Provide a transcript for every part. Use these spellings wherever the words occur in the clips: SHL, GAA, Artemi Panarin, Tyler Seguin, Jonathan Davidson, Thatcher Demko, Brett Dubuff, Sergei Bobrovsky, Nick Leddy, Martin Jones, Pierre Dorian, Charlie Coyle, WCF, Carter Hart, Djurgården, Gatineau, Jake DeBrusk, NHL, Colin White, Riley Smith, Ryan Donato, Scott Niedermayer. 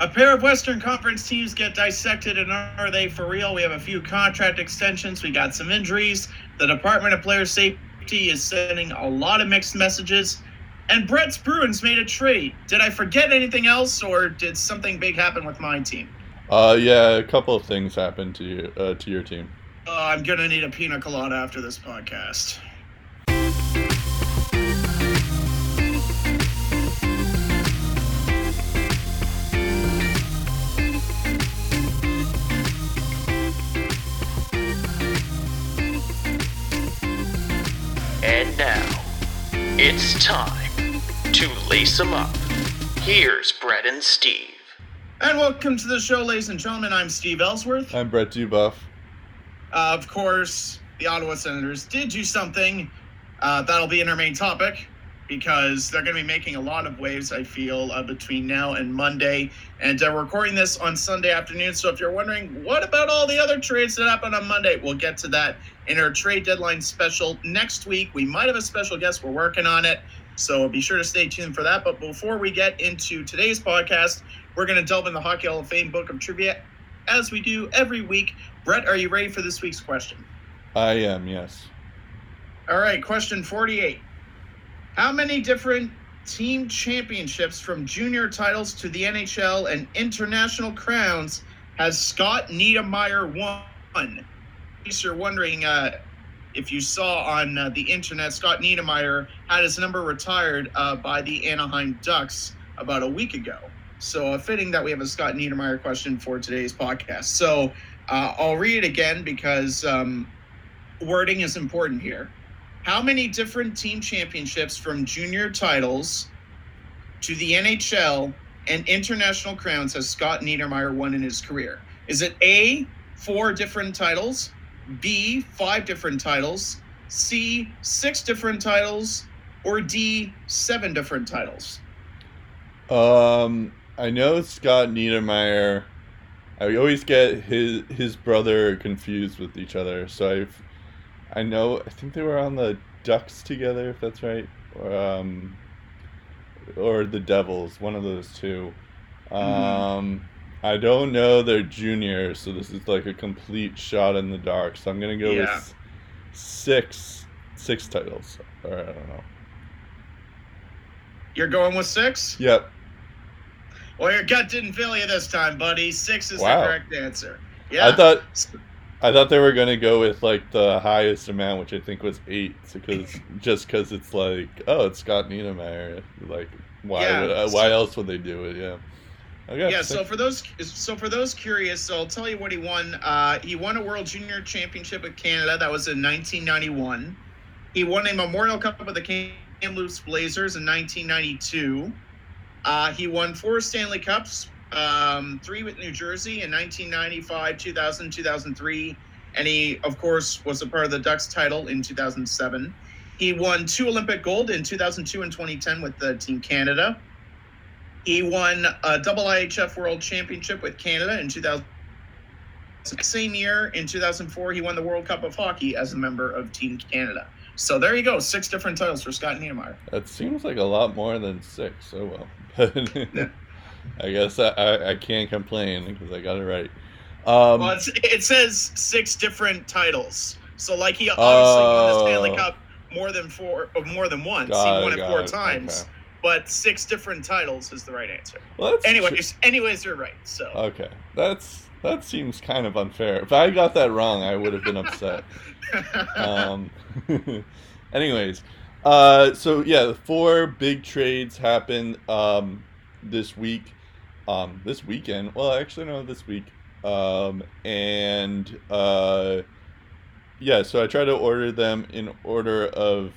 A pair of Western Conference teams get dissected, and are they for real? We have a few contract extensions. We got some injuries. The Department of Player Safety is sending a lot of mixed messages. And Brett's Bruins made a trade. Did I forget anything else, or did something big happen with my team? Yeah, a couple of things happened to your team. I'm going to need a pina colada after this podcast. And now, it's time to lace them up. Here's Brett and Steve. And welcome to the show, ladies and gentlemen. I'm Steve Ellsworth. I'm Brett Dubuff. Of course, the Ottawa Senators did do something. That'll be in our main topic because they're going to be making a lot of waves, I feel, between now and Monday. And we're recording this on Sunday afternoon, so if you're wondering, what about all the other trades that happened on Monday? We'll get to that in our trade deadline special next week. We might have a special guest. We're working on it, so be sure to stay tuned for that. But before we get into today's podcast, we're going to delve in the Hockey Hall of Fame book of trivia, as we do every week. Brett, are you ready for this week's question? I am, yes. All right, question 48. How many different team championships, from junior titles to the NHL and international crowns, has Scott Niedermayer won? In case you're wondering, if you saw on the internet, Scott Niedermayer had his number retired by the Anaheim Ducks about a week ago. So fitting that we have a Scott Niedermayer question for today's podcast. So I'll read it again because wording is important here. How many different team championships, from junior titles to the NHL and international crowns, has Scott Niedermayer won in his career? Is it A, 4 different titles, B, 5 different titles, C, 6 different titles, or D, 7 different titles? I know Scott Niedermayer, I always get his brother confused with each other. So I think they were on the Ducks together, if that's right, or the Devils, one of those two. I don't know their junior, so this is like a complete shot in the dark. So I'm going to go with six titles, or I don't know. You're going with 6? Yep. Well, your gut didn't fail you this time, buddy. 6 is the correct answer. Yeah. I thought they were going to go with like the highest amount, which I think was 8, because it's like, oh, it's Scott Niedermayer. Like, why else would they do it? Yeah. Okay, yeah. So for those curious, so I'll tell you what he won. He won a World Junior Championship with Canada. That was in 1991. He won a Memorial Cup with the Kamloops Blazers in 1992. He won 4 Stanley Cups, 3 with New Jersey in 1995, 2000, 2003, and he, of course, was a part of the Ducks title in 2007. He won 2 Olympic gold in 2002 and 2010 with the Team Canada. He won a double IHF World Championship with Canada in 2000. Same year, in 2004, he won the World Cup of Hockey as a member of Team Canada. So there you go, 6 different titles for Scott Niedermayer. That seems like a lot more than 6. Oh well, I guess I can't complain because I got it right. Well, it says 6 different titles, so like he obviously won the Stanley Cup more than once. He won it 4 times, okay. But 6 different titles is the right answer. Well, that's anyways, you're right. So okay, that seems kind of unfair. If I got that wrong, I would have been upset. Anyways, so yeah, 4 big trades happened this week, this weekend. Well, actually, no, this week. Yeah, so I try to order them in order of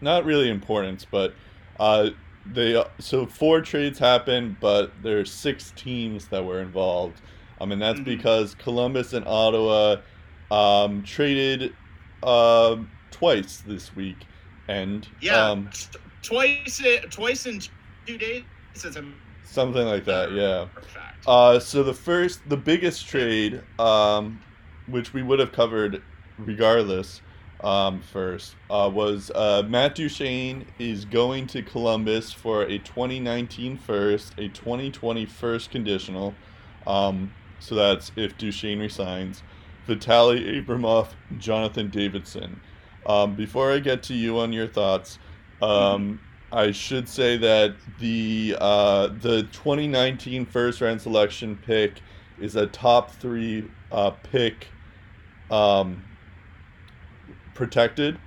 not really importance, but So 4 trades happened, but there's 6 teams that were involved. And that's because Columbus and Ottawa traded twice this week, and twice in 2 days, something like that. Yeah. Perfect. So the biggest trade, which we would have covered regardless, first was Matt Duchene is going to Columbus for a 2019 first, a 2020 first conditional. So that's if Duchene resigns. Vitaly Abramov, Jonathan Davidson. Before I get to you on your thoughts, I should say that the 2019 first round selection pick is a top three pick protected.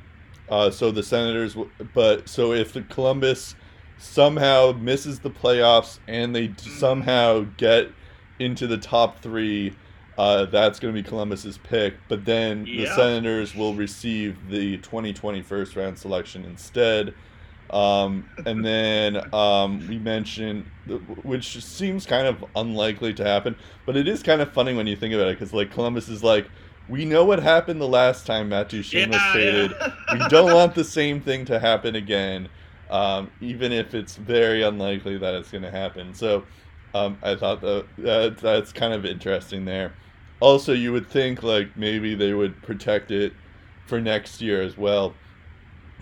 So the Senators, but so if the Columbus somehow misses the playoffs and they somehow get into the top three, that's going to be Columbus's pick. But then the Senators will receive the 2020 first round selection instead. And then we mentioned, which seems kind of unlikely to happen, but it is kind of funny when you think about it, because like Columbus is like, we know what happened the last time Matt Duchene was traded. We don't want the same thing to happen again, even if it's very unlikely that it's going to happen. So I thought that's kind of interesting there. Also, you would think like maybe they would protect it for next year as well.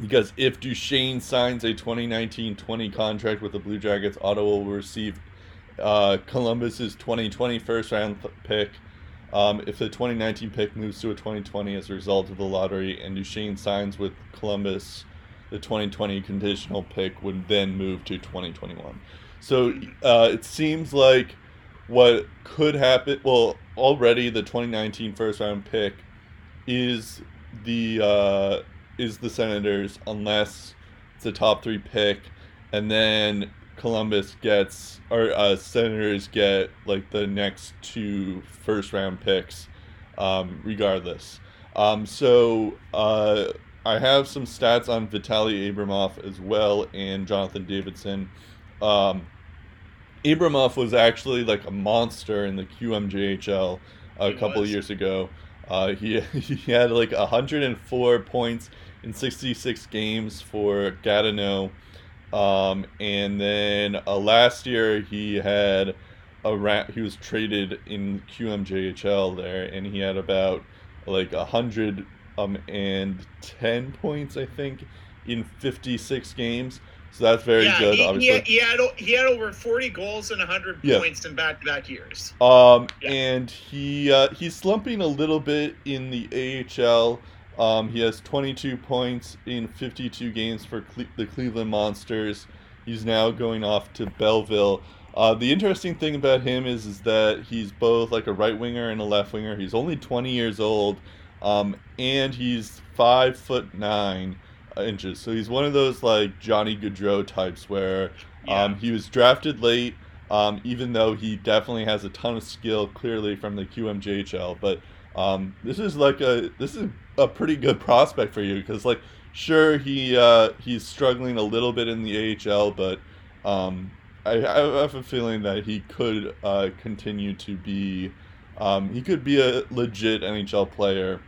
Because if Duchene signs a 2019-20 contract with the Blue Jackets, Ottawa will receive Columbus's 2020 first-round pick. If the 2019 pick moves to a 2020 as a result of the lottery, and Duchene signs with Columbus, the 2020 conditional pick would then move to 2021. So it seems like what could happen... Well, already the 2019 first-round pick is the Senators, unless it's a top three pick, and then Columbus gets, or Senators get like the next two first round picks, regardless. So I have some stats on Vitaly Abramov as well and Jonathan Davidson. Abramov was actually like a monster in the QMJHL a couple years ago. He had like 104 points in 66 games for Gatineau, and then last year he was traded in QMJHL there, and he had about like 110 points, I think, in 56 games. So that's very good. Obviously, he had over 40 goals and 100 points in back-to-back years. And he's slumping a little bit in the AHL. He has 22 points in 52 games for the Cleveland Monsters. He's now going off to Belleville. The interesting thing about him is that he's both like a right winger and a left winger. He's only 20 years old, and he's 5'9" inches. So he's one of those like Johnny Gaudreau types where he was drafted late, even though he definitely has a ton of skill clearly from the QMJHL. But this is a pretty good prospect for you, because like sure he's struggling a little bit in the AHL, but I have a feeling that he could continue to be he could be a legit NHL player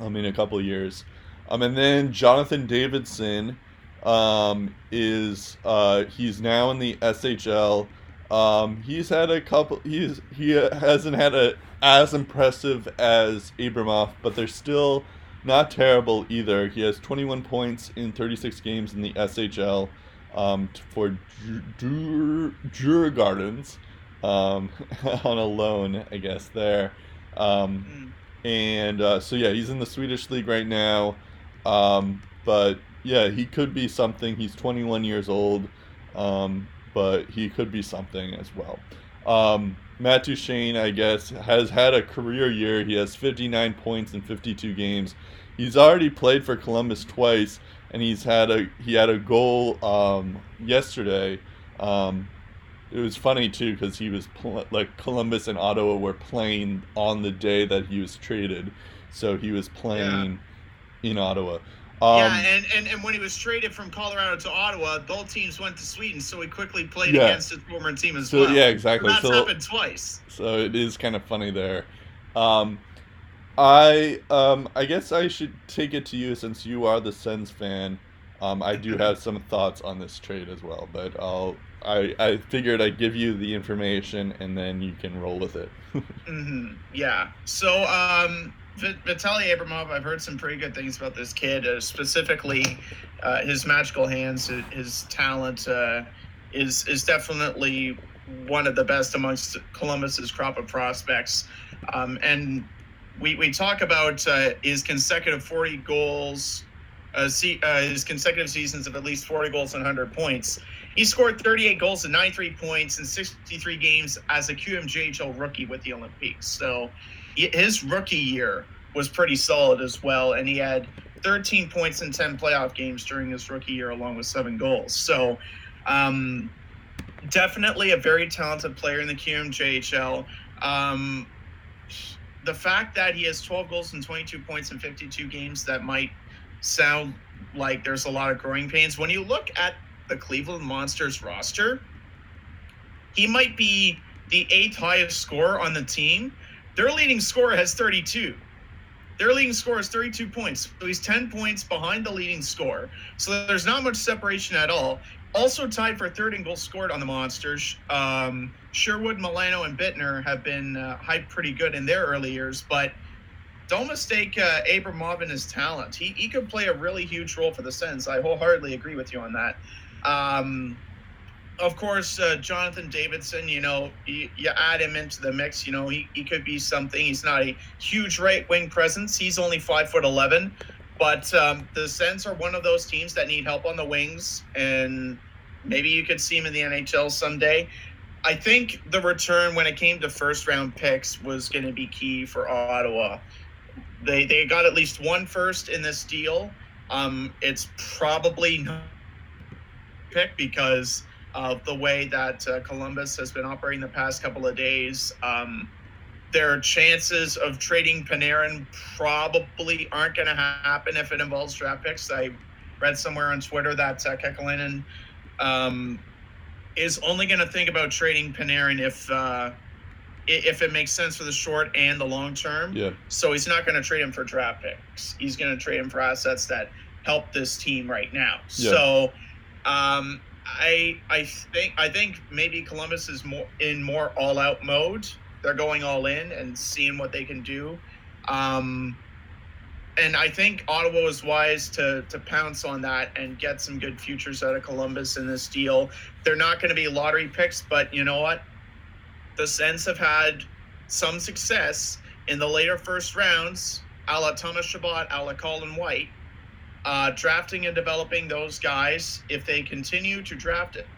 in a couple years. And then Jonathan Davidson he's now in the SHL. He hasn't had as impressive as Abramov, but they're still not terrible either. He has 21 points in 36 games in the SHL for Djurgårdens on a loan, I guess, there. He's in the Swedish League right now. He could be something. He's 21 years old, but he could be something as well. Matt Duchene, I guess, has had a career year. He has 59 points in 52 games. He's already played for Columbus twice, and he had a goal yesterday. It was funny too, because he was like Columbus and Ottawa were playing on the day that he was traded, so he was playing. Yeah. In Ottawa. And when he was traded from Colorado to Ottawa, both teams went to Sweden, so he quickly played against his former team as well. Yeah, exactly. So that's happened twice. So it is kind of funny there. I guess I should take it to you, since you are the Sens fan. I do have some thoughts on this trade as well, but I'll I figured I'd give you the information and then you can roll with it. Mm-hmm. Yeah. So, Vitaly Abramov, I've heard some pretty good things about this kid, specifically his magical hands, his talent is definitely one of the best amongst Columbus's crop of prospects. And we talk about his consecutive 40 goals, his consecutive seasons of at least 40 goals and 100 points. He scored 38 goals and 93 points in 63 games as a QMJHL rookie with the Olympics. So his rookie year was pretty solid as well, and he had 13 points in 10 playoff games during his rookie year along with 7 goals. So definitely a very talented player in the QMJHL. The fact that he has 12 goals and 22 points in 52 games, that might sound like there's a lot of growing pains. When you look at the Cleveland Monsters roster, he might be the 8th highest scorer on the team. Their leading scorer has 32. Their leading scorer is 32 points. So he's 10 points behind the leading scorer. So there's not much separation at all. Also tied for third in goals scored on the Monsters. Sherwood, Milano, and Bittner have been hyped pretty good in their early years, but don't mistake Abramov and his talent. He could play a really huge role for the Sens. I wholeheartedly agree with you on that. Of course, Jonathan Davidson, you add him into the mix, he could be something. He's not a huge right wing presence. He's only 5'11", but the Sens are one of those teams that need help on the wings, and maybe you could see him in the NHL someday. I think the return when it came to first round picks was going to be key for Ottawa. They got at least one first in this deal. It's probably not pick because of the way that Columbus has been operating the past couple of days. Their chances of trading Panarin probably aren't going to happen if it involves draft picks. I read somewhere on Twitter that Kekalainen is only going to think about trading Panarin if it makes sense for the short and the long term. Yeah. So he's not going to trade him for draft picks. He's going to trade him for assets that help this team right now. Yeah. So I think maybe Columbus is more all out mode. They're going all in and seeing what they can do. And I think Ottawa was wise to pounce on that and get some good futures out of Columbus in this deal. They're not going to be lottery picks, but you know what? The Sens have had some success in the later first rounds, a la Thomas Chabot, a la Colin White. Drafting and developing those guys, if they continue to draft it,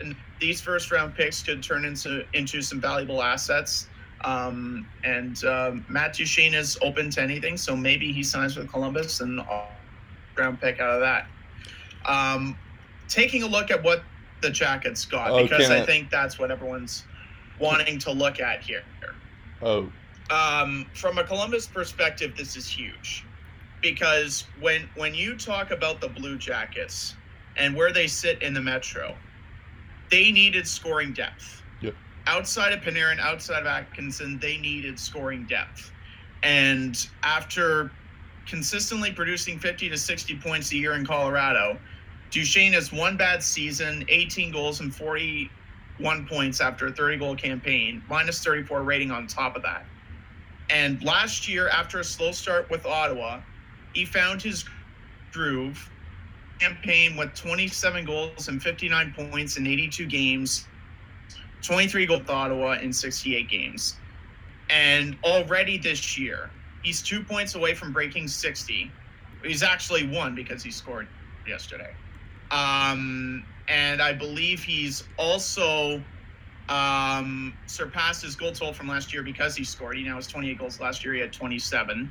and these first round picks could turn into some valuable assets. Matt Duchene is open to anything, so maybe he signs with Columbus and round pick out of that. Taking a look at what the Jackets got, because I think that's what everyone's wanting to look at here. From a Columbus perspective, this is huge. Because when you talk about the Blue Jackets and where they sit in the Metro, they needed scoring depth. Yep. Outside of Panarin, outside of Atkinson, they needed scoring depth. And after consistently producing 50 to 60 points a year in Colorado, Duchene has one bad season, 18 goals and 41 points after a 30-goal campaign, minus 34 rating on top of that. And last year, after a slow start with Ottawa, he found his groove, campaign with 27 goals and 59 points in 82 games, 23 goals with Ottawa in 68 games. And already this year, he's 2 points away from breaking 60. He's actually one because he scored yesterday. And I believe he's also surpassed his goal total from last year because he scored. He now has 28 goals. Last year, he had 27.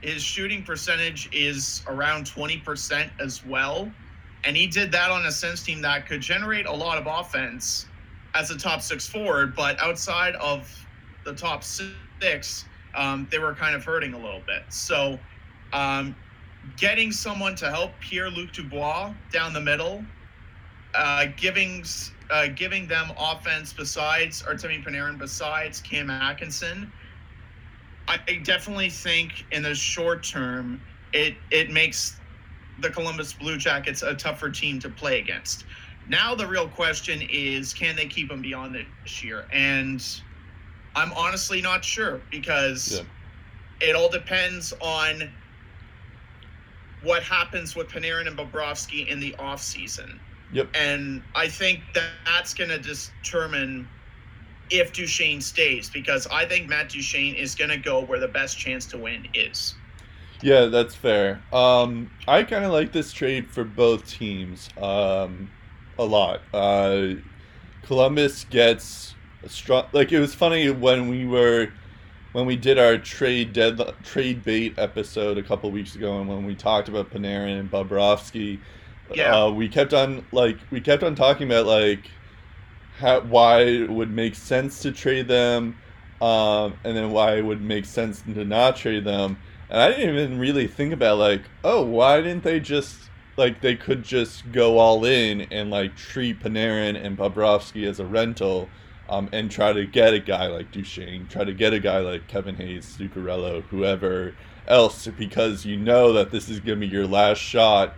His shooting percentage is around 20% as well, and he did that on a Sens team that could generate a lot of offense as a top six forward, but outside of the top six, they were kind of hurting a little bit. So getting someone to help Pierre-Luc Dubois down the middle, giving them offense besides Artemi Panarin, besides Cam Atkinson, I definitely think in the short term, it makes the Columbus Blue Jackets a tougher team to play against. Now the real question is, can they keep him beyond this year? And I'm honestly not sure, because it all depends on what happens with Panarin and Bobrovsky in the offseason. Yep. And I think that that's going to determine if Duchene stays, because I think Matt Duchene is going to go where the best chance to win is. Yeah, that's fair. I kind of like this trade for both teams a lot. Columbus gets a strong... Like, it was funny when we were... When we did our trade bait episode a couple weeks ago, and when we talked about Panarin and Bobrovsky, we kept on talking about why it would make sense to trade them, and then why it would make sense to not trade them. And I didn't even really think about why didn't they just they could just go all in and treat Panarin and Bobrovsky as a rental. And try to get a guy like Duchene, try to get a guy like Kevin Hayes, Zuccarello, whoever else, because you know that this is going to be your last shot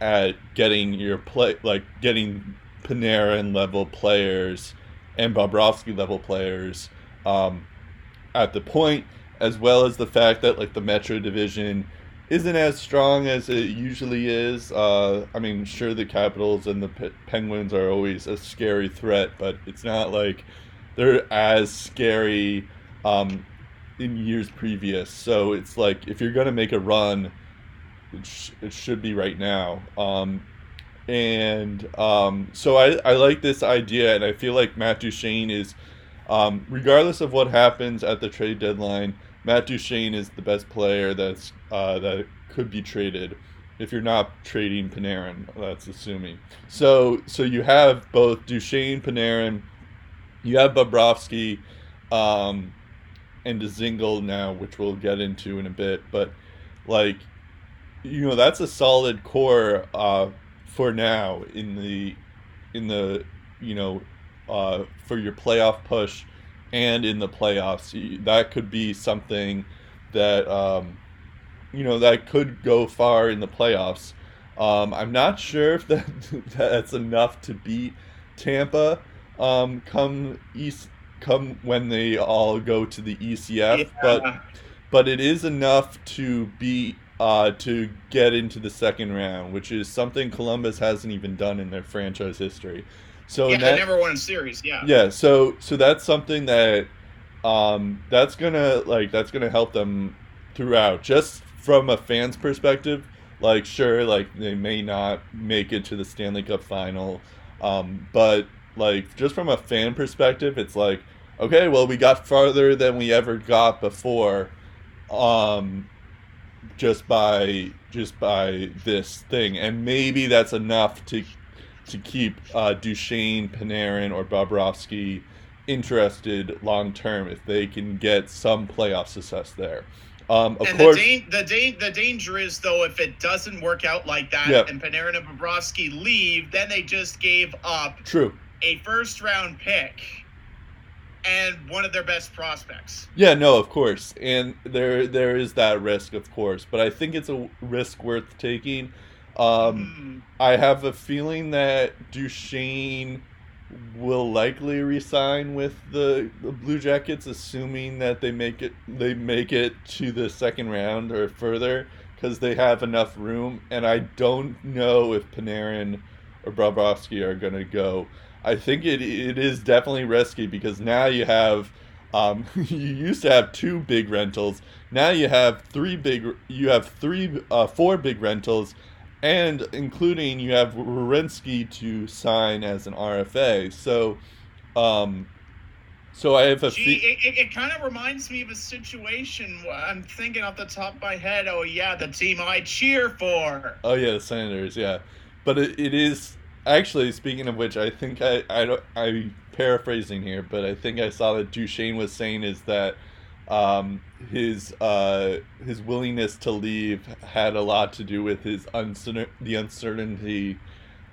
at getting your play, getting Panarin-level players and Bobrovsky-level players at the point, as well as the fact that, the Metro Division isn't as strong as it usually is. I mean, sure, the Capitals and the Penguins are always a scary threat, but it's not they're as scary in years previous. So it's if you're going to make a run, it should be right now. So I like this idea, and I feel like Matt Duchene is, regardless of what happens at the trade deadline, Matt Duchene is the best player that's that could be traded, if you're not trading Panarin. That's assuming. So you have both Duchene, Panarin, you have Bobrovsky, and Dzingel now, which we'll get into in a bit. But that's a solid core for now in the for your playoff push. And in the playoffs, that could be something that, that could go far in the playoffs. I'm not sure if that's enough to beat Tampa come when they all go to the ECF, but it is enough to beat to get into the second round, which is something Columbus hasn't even done in their franchise history. So they never won a series. So that's something that that's gonna help them throughout. Just from a fan's perspective, they may not make it to the Stanley Cup final, but just from a fan perspective, it's okay, well, we got farther than we ever got before, just by this thing, and maybe that's enough to keep Duchene, Panarin, or Bobrovsky interested long-term if they can get some playoff success there. Of course... The danger is, though, if it doesn't work out like that and Panarin and Bobrovsky leave, then they just gave up a first-round pick and one of their best prospects. Yeah, no, of course. And there is that risk, of course. But I think it's a risk worth taking. I have a feeling that Duchene will likely resign with the Blue Jackets, assuming that they make it to the second round or further, because they have enough room. And I don't know if Panarin or Bobrovsky are going to go. I think it is definitely risky, because now you have you used to have two big rentals. Now you have four big rentals. And including, you have Werenski to sign as an RFA. So I have a... It kind of reminds me of a situation I'm thinking off the top of my head. Oh, yeah, the team I cheer for. Oh, yeah, the Senators, yeah. But it is... Actually, speaking of which, I think I'm paraphrasing here, but I think I saw that Duchene was saying is that his willingness to leave had a lot to do with the uncertainty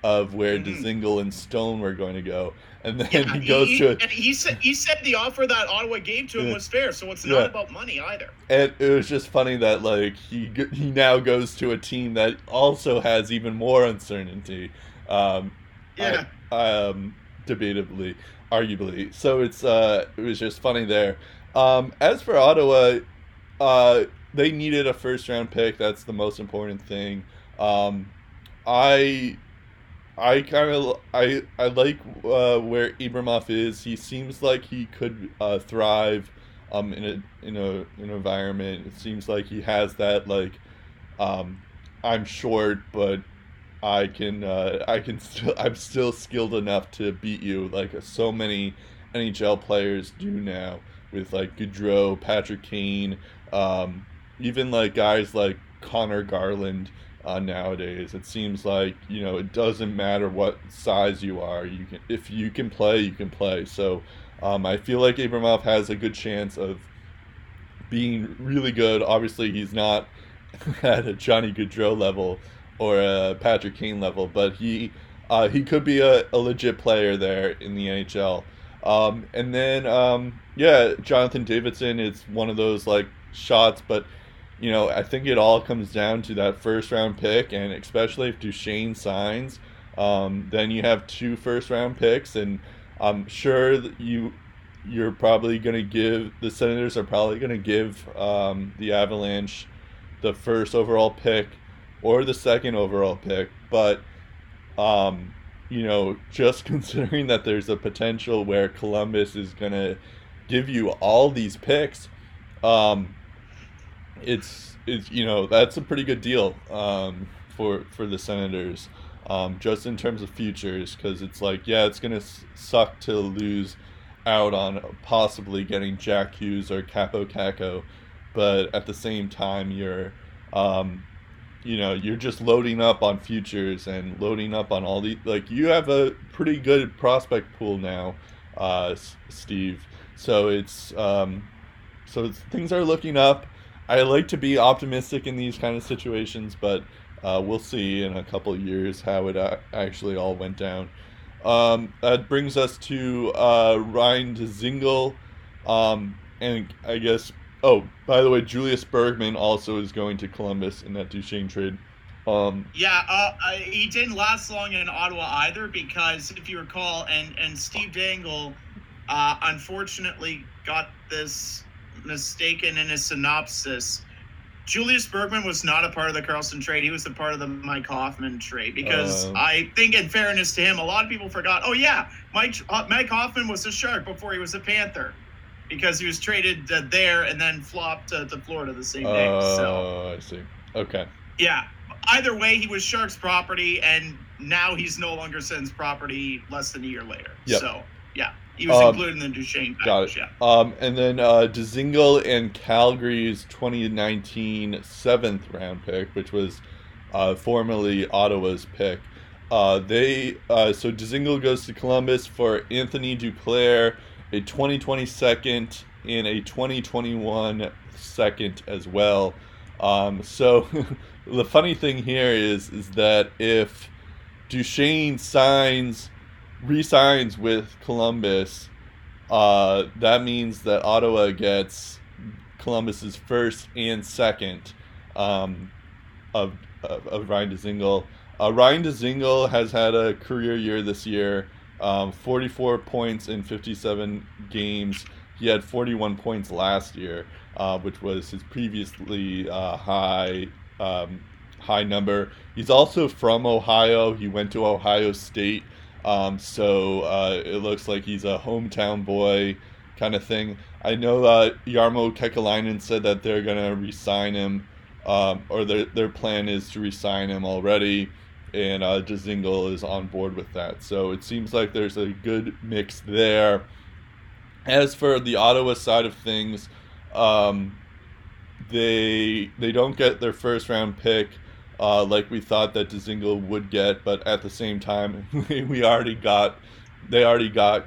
of where Dzingel and Stone were going to go, and then he goes and he said the offer that Ottawa gave to him was fair, so it's not about money either. And it was just funny that he now goes to a team that also has even more uncertainty, Yeah. Debatably, arguably. So it was just funny there. As for Ottawa, they needed a first-round pick. That's the most important thing. I like where Abramov is. He seems like he could thrive in an environment. It seems like he has that I'm short, but I'm still skilled enough to beat you like so many NHL players do now with Gaudreau, Patrick Kane, even guys like Connor Garland. Nowadays, it seems like it doesn't matter what size you are. If you can play, you can play. So, I feel like Abramov has a good chance of being really good. Obviously, he's not at a Johnny Gaudreau level or a Patrick Kane level, but he could be a legit player there in the NHL. And then Jonathan Davidson is one of those shots, but. I think it all comes down to that first-round pick, and especially if Duchene signs, then you have 2 first-round picks, and I'm sure that you're probably going to give – the Senators are probably going to give the Avalanche the first overall pick or the second overall pick. But, just considering that there's a potential where Columbus is going to give you all these picks it's that's a pretty good deal for the Senators just in terms of futures, because it's gonna suck to lose out on possibly getting Jack Hughes or Capo Caco, but at the same time you're just loading up on futures and loading up on all the you have a pretty good prospect pool now, Steve, so things are looking up. I like to be optimistic in these kind of situations, but we'll see in a couple of years how it actually all went down. That brings us to Ryan Dzingel, and I guess. Oh, by the way, Julius Bergman also is going to Columbus in that Duchene trade. He didn't last long in Ottawa either, because if you recall, and Steve Dangle, unfortunately, got this. Mistaken in his synopsis. Julius Bergman was not a part of the Karlsson trade. He was a part of the Mike Hoffman trade, because I think, in fairness to him, a lot of people forgot, Mike Hoffman was a Shark before he was a Panther, because he was traded there and then flopped to Florida the same day. Oh, I see. Okay. Yeah. Either way, he was Shark's property, and now he's no longer Sens property less than a year later. Yep. So, yeah. He was included in the Duchene package, yeah. And then Dzingel and Calgary's 2019 7th round pick, which was formerly Ottawa's pick. So Dzingel goes to Columbus for Anthony Duclair, a 2020 second and a 2021 second as well. So the funny thing here is that if Duchene re-signs with Columbus, that means that Ottawa gets Columbus's first and second of Ryan Dzingel. Ryan Dzingel has had a career year this year, 44 points in 57 games. He had 41 points last year, which was his previously high number. He's also from Ohio. He went to Ohio State. So it looks like he's a hometown boy kind of thing. I know Jarmo Kekalainen said that they're going to re-sign him, or their plan is to re-sign him already, and Dzingel is on board with that. So it seems like there's a good mix there. As for the Ottawa side of things, they don't get their first-round pick, like we thought that Dzingel would get, but at the same time, they already got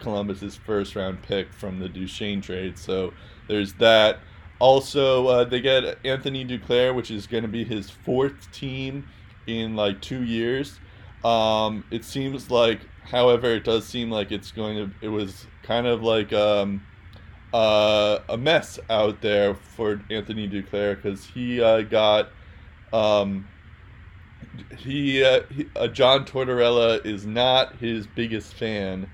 Columbus's first round pick from the Duchene trade, so there's that. Also, they get Anthony Duclair, which is going to be his 4th team in 2 years. It seems like, however, it does seem like it was kind of a mess out there for Anthony Duclair, because he got John Tortorella is not his biggest fan.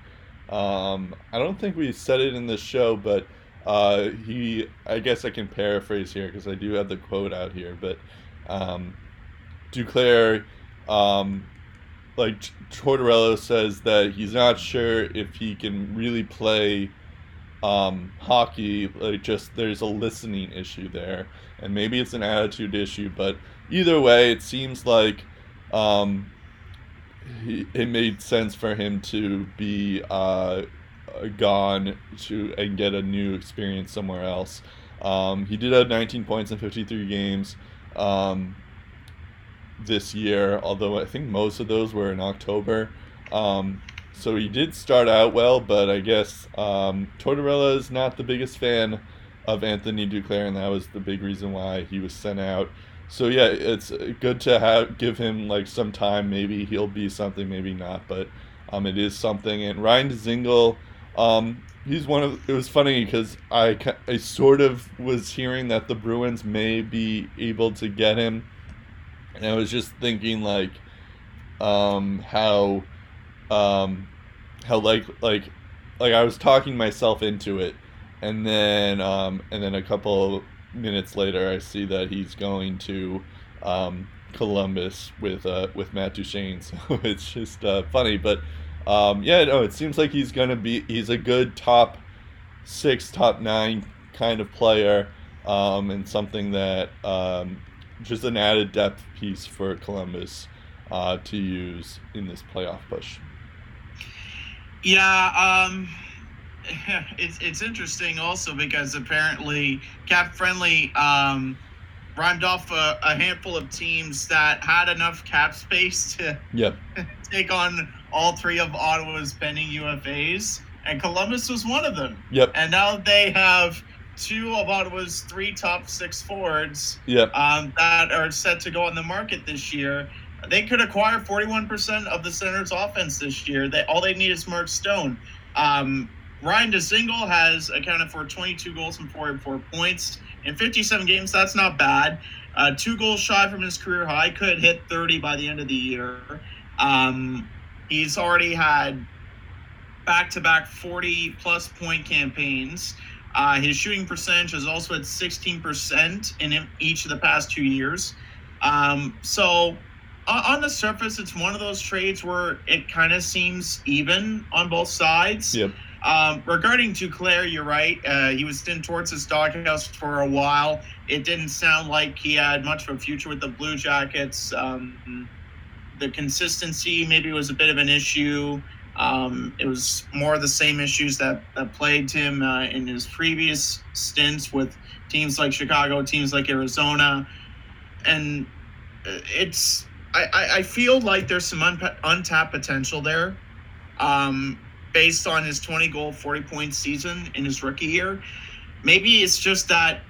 I don't think we said it in this show, but I guess I can paraphrase here because I do have the quote out here, but Duclair, like Tortorella says that he's not sure if he can really play hockey, like just there's a listening issue there, and maybe it's an attitude issue, but either way, it seems like it made sense for him to be gone to and get a new experience somewhere else. He did have 19 points in 53 games this year, although I think most of those were in October. So he did start out well, but I guess Tortorella is not the biggest fan of Anthony Duclair, and that was the big reason why he was sent out. So yeah, it's good to give him like some time. Maybe he'll be something, maybe not, but it is something. And Ryan Dzingel, he's one of. It was funny because I sort of was hearing that the Bruins may be able to get him, and I was just thinking like, how like I was talking myself into it, and then a couple minutes later I see that he's going to Columbus with Matt Duchene, so it's just funny, but it seems like he's a good top 6, top 9 kind of player, and something that just an added depth piece for Columbus to use in this playoff push. Yeah, it's interesting also because apparently cap friendly rhymed off a handful of teams that had enough cap space to take on all three of Ottawa's pending UFAs, and Columbus was one of them. Yep. And now they have two of Ottawa's three top 6 forwards that are set to go on the market this year. They could acquire 41% of the center's offense this year. All they need is Mark Stone. Ryan Dzingel has accounted for 22 goals and 44 points in 57 games. That's not bad. 2 goals shy from his career high. Could hit 30 by the end of the year. He's already had back-to-back 40-plus point campaigns. His shooting percentage has also had 16% in each of the past 2 years. So on the surface, it's one of those trades where it kind of seems even on both sides. Yep. Regarding Duclair, you're right. He was in Torts' doghouse for a while. It didn't sound like he had much of a future with the Blue Jackets. The consistency maybe was a bit of an issue. It was more of the same issues that plagued him in his previous stints with teams like Chicago, teams like Arizona. And it's... I feel like there's some untapped potential there based on his 20-goal, 40-point season in his rookie year. Maybe it's just that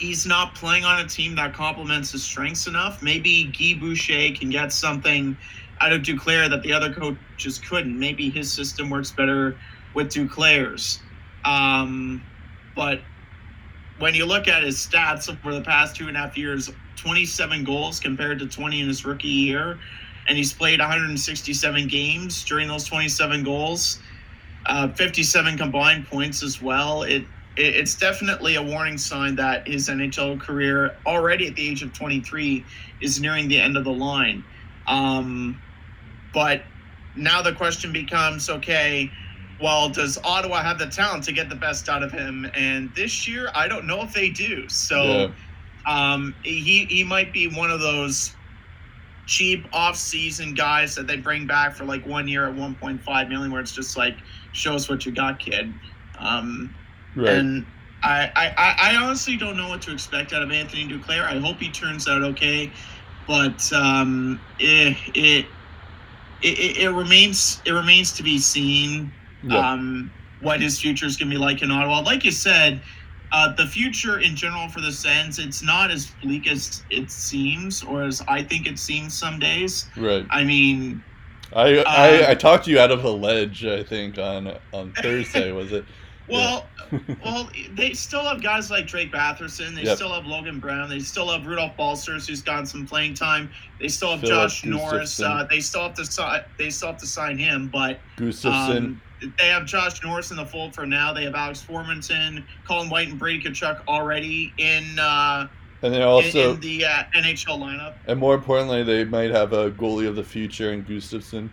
he's not playing on a team that complements his strengths enough. Maybe Guy Boucher can get something out of Duclair that the other coaches couldn't. Maybe his system works better with Duclair's. But when you look at his stats over the past 2.5 years, 27 goals compared to 20 in his rookie year, and he's played 167 games during those 27 goals, 57 combined points as well. It's definitely a warning sign that his NHL career, already at the age of 23, is nearing the end of the line. But now the question becomes, okay, well, does Ottawa have the talent to get the best out of him? And this year, I don't know if they do. So. Yeah. He might be one of those cheap off-season guys that they bring back for like 1 year at $1.5 million, where it's just like, show us what you got, kid. Right. And I honestly don't know what to expect out of Anthony Duclair. I hope he turns out okay, but it remains to be seen what his future is going to be like in Ottawa. Like you said. The future in general for the Sens, it's not as bleak as it seems, or as I think it seems some days. Right. I mean, I talked you out of a ledge, I think, on Thursday, was it? Well, well, they still have guys like Drake Batherson. They still have Logan Brown. They still have Rudolph Balcers, who's gotten some playing time. They still have Josh Norris. They still have to sign him, but they have Josh Norris in the fold for now. They have Alex Formanton, Colin White, and Brady Tkachuk already in. And they're also in the NHL lineup. And more importantly, they might have a goalie of the future in Gustafsson.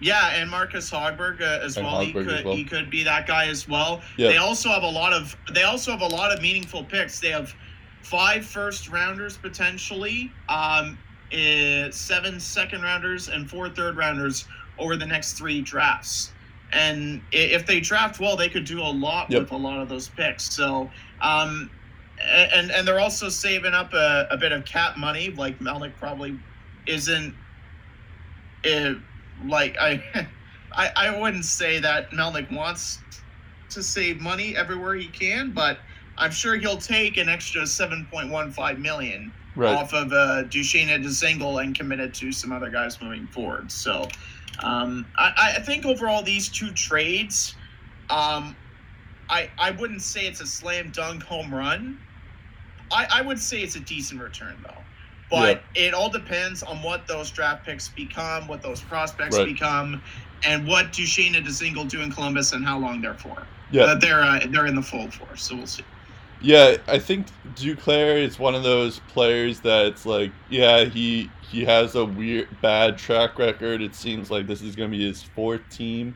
Yeah, and Marcus Hogberg as well. He could be that guy as well. Yeah. They also have a lot of meaningful picks. They have 5 first rounders potentially, 7 second rounders, and 4 third rounders over the next 3 drafts. And if they draft well, they could do a lot with a lot of those picks. So. And they're also saving up a bit of cap money. Like Melnick probably isn't. I wouldn't say that Melnick wants to save money everywhere he can, but I'm sure he'll take an extra $7.15 million off of Duchene and Dzingel and commit it to some other guys moving forward. So I think overall these 2 trades, I wouldn't say it's a slam dunk home run. I would say it's a decent return, though. But it all depends on what those draft picks become, what those prospects become, and what Duchene and Dzingel do in Columbus and how long they're for. Yeah. But they're in the fold for, so we'll see. Yeah, I think Duclair is one of those players that's like, he has a bad track record. It seems like this is going to be his 4th team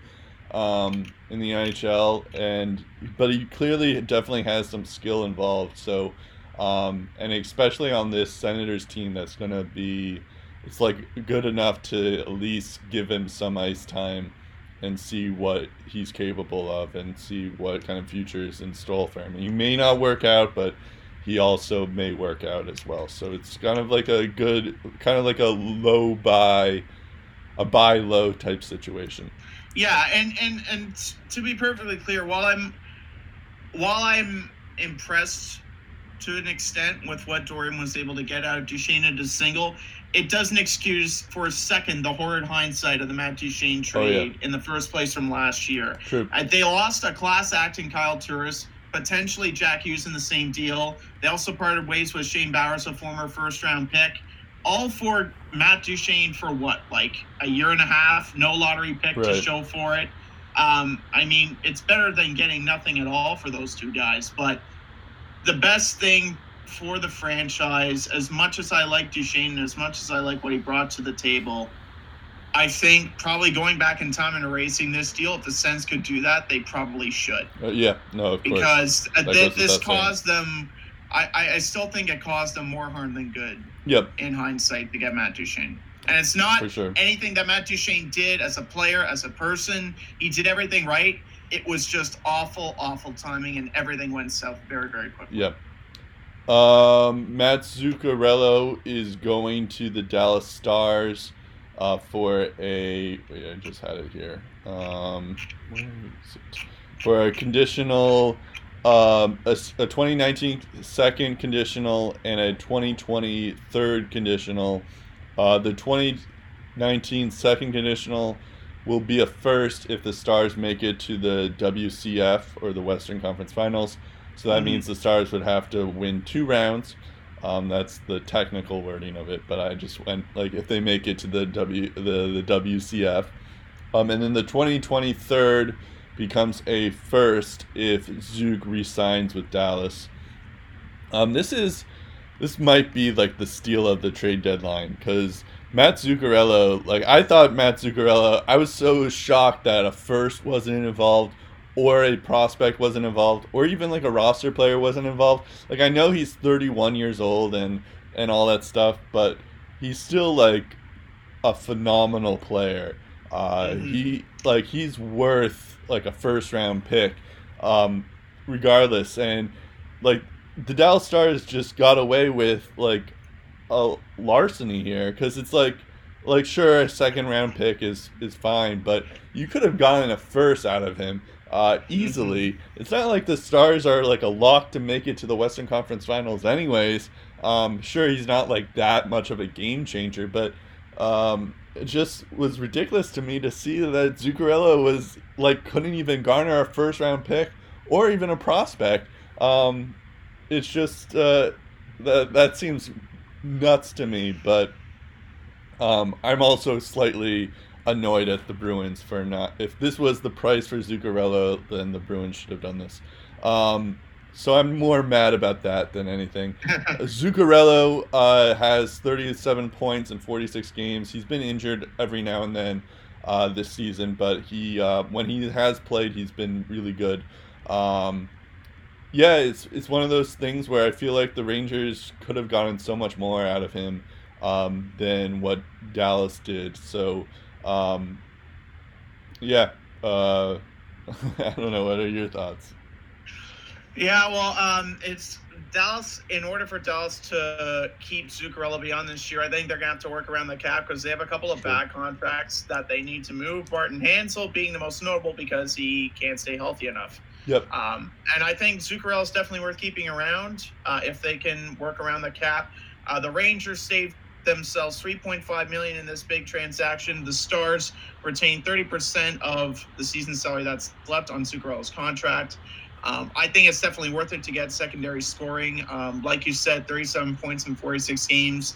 in the NHL, but he clearly definitely has some skill involved. So, and especially on this Senators team, that's going to be, it's like good enough to at least give him some ice time and see what he's capable of and see what kind of future is in store for him. He may not work out, but he also may work out as well. So it's kind of like a good, kind of like a low buy, a buy low type situation. Yeah, and to be perfectly clear, while I'm impressed to an extent with what Dorian was able to get out of Duchene and Dzingel, it doesn't excuse for a second the horrid hindsight of the Matt Duchene trade in the first place from last year. True. They lost a class act in Kyle Turris, potentially Jack Hughes in the same deal. They also parted ways with Shane Bowers, a former first-round pick. All for Matt Duchene for what, like a year and a half, no lottery pick to show for it. I mean, it's better than getting nothing at all for those 2 guys. But the best thing for the franchise, as much as I like Duchene and as much as I like what he brought to the table, I think probably going back in time and erasing this deal, if the Sens could do that, they probably should. Because this caused them... I still think it caused them more harm than good in hindsight to get Matt Duchene. And it's not anything that Matt Duchene did as a player, as a person. He did everything right. It was just awful, awful timing, and everything went south very, very quickly. Yep. Matt Zuccarello is going to the Dallas Stars for a – wait, I just had it here. For a conditional – a 2019 second conditional and a 2020 third conditional. The 2019 second conditional will be a first if the Stars make it to the WCF or the Western Conference Finals. So that means the Stars would have to win 2 rounds. That's the technical wording of it, but I just went like if they make it to the WCF. And then the 2020 third becomes a first if Zug re-signs with Dallas. This might be like the steal of the trade deadline because Matt Zuccarello. Like I thought, Matt Zuccarello. I was so shocked that a first wasn't involved, or a prospect wasn't involved, or even like a roster player wasn't involved. Like I know he's 31 years old and all that stuff, but he's still like a phenomenal player. He's worth like a first round pick regardless, and like the Dallas Stars just got away with like a larceny here because it's like sure a second round pick is fine, but you could have gotten a first out of him easily. It's not like the Stars are like a lock to make it to the Western Conference Finals anyways. Sure, he's not like that much of a game changer, but it just was ridiculous to me to see that Zuccarello was like couldn't even garner a first round pick or even a prospect. It's just that seems nuts to me, but I'm also slightly annoyed at the Bruins for not. If this was the price for Zuccarello, then the Bruins should have done this. So I'm more mad about that than anything. Zuccarello has 37 points in 46 games. He's been injured every now and then this season, but he when he has played, he's been really good. Yeah, it's one of those things where I feel like the Rangers could have gotten so much more out of him than what Dallas did. So, I don't know. What are your thoughts? Yeah, well, it's Dallas. In order for Dallas to keep Zuccarello beyond this year, I think they're going to have to work around the cap because they have a couple of bad contracts that they need to move. Barton Hansel being the most notable because he can't stay healthy enough. Yep. And I think Zuccarello is definitely worth keeping around if they can work around the cap. The Rangers saved themselves $3.5 million in this big transaction. The Stars retain 30% of the season salary that's left on Zuccarello's contract. I think it's definitely worth it to get secondary scoring. Like you said, 37 points in 46 games.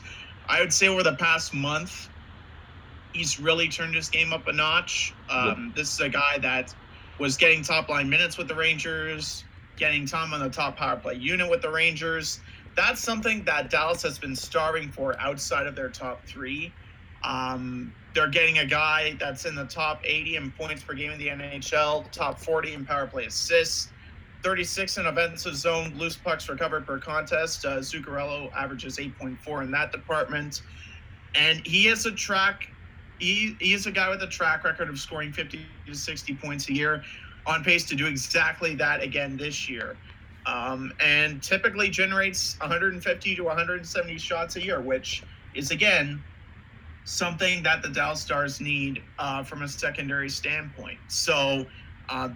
I would say over the past month, he's really turned his game up a notch. Yep. This is a guy that was getting top-line minutes with the Rangers, getting time on the top power play unit with the Rangers. That's something that Dallas has been starving for outside of their top three. They're getting a guy that's in the top 80 in points per game in the NHL, top 40 in power play assists, 36 in offensive zone, loose pucks recovered per contest. Zuccarello averages 8.4 in that department. And he is a He is a guy with a track record of scoring 50 to 60 points a year, on pace to do exactly that again this year. And typically generates 150 to 170 shots a year, which is, again, something that the Dallas Stars need from a secondary standpoint. So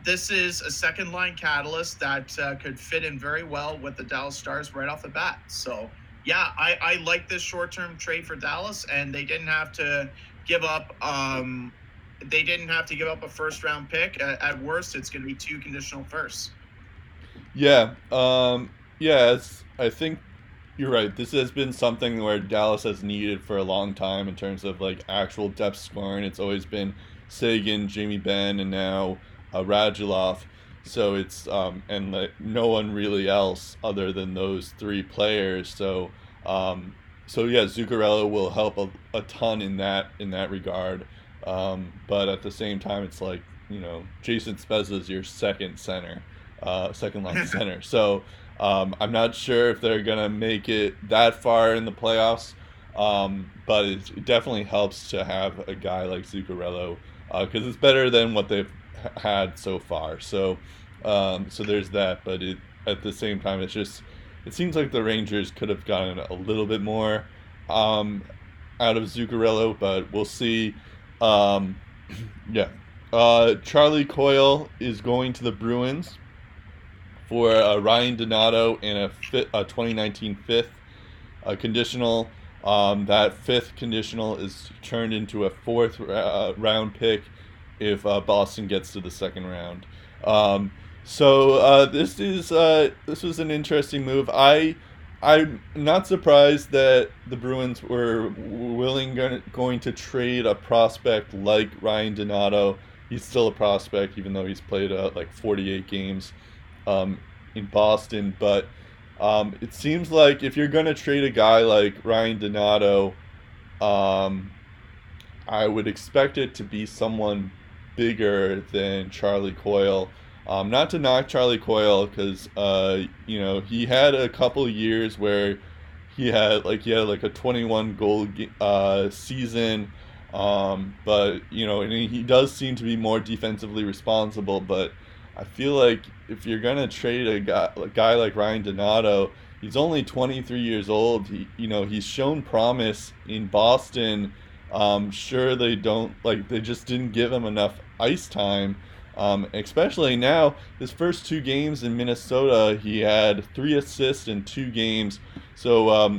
this is a second-line catalyst that could fit in very well with the Dallas Stars right off the bat. So, yeah, I like this short-term trade for Dallas, and they didn't have to give up a first round pick. At worst, it's going to be two conditional firsts. I think you're right. This has been something where Dallas has needed for a long time in terms of like actual depth scoring. It's always been Seguin, Jamie Benn, and now Radulov. So it's and like no one really else other than those three players. So Zuccarello will help a ton in that regard. But at the same time, it's like, you know, Jason Spezza's your second line center. So I'm not sure if they're going to make it that far in the playoffs. But it definitely helps to have a guy like Zuccarello because it's better than what they've had so far. So there's that. But at the same time, it's just... It seems like the Rangers could have gotten a little bit more out of Zuccarello, but we'll see. Charlie Coyle is going to the Bruins for Ryan Donato and a 2019 fifth conditional. That fifth conditional is turned into a fourth round pick if Boston gets to the second round. So this was an interesting move. I'm not surprised that the Bruins were going to trade a prospect like Ryan Donato. He's still a prospect, even though he's played 48 games in Boston. But it seems like if you're going to trade a guy like Ryan Donato, I would expect it to be someone bigger than Charlie Coyle. Not to knock Charlie Coyle because, he had a couple years where he had a 21 goal season. But, and he does seem to be more defensively responsible. But I feel like if you're going to trade a guy like Ryan Donato, he's only 23 years old. He's shown promise in Boston. Sure, they just didn't give him enough ice time. Especially now, his first two games in Minnesota, he had 3 assists in 2 games. So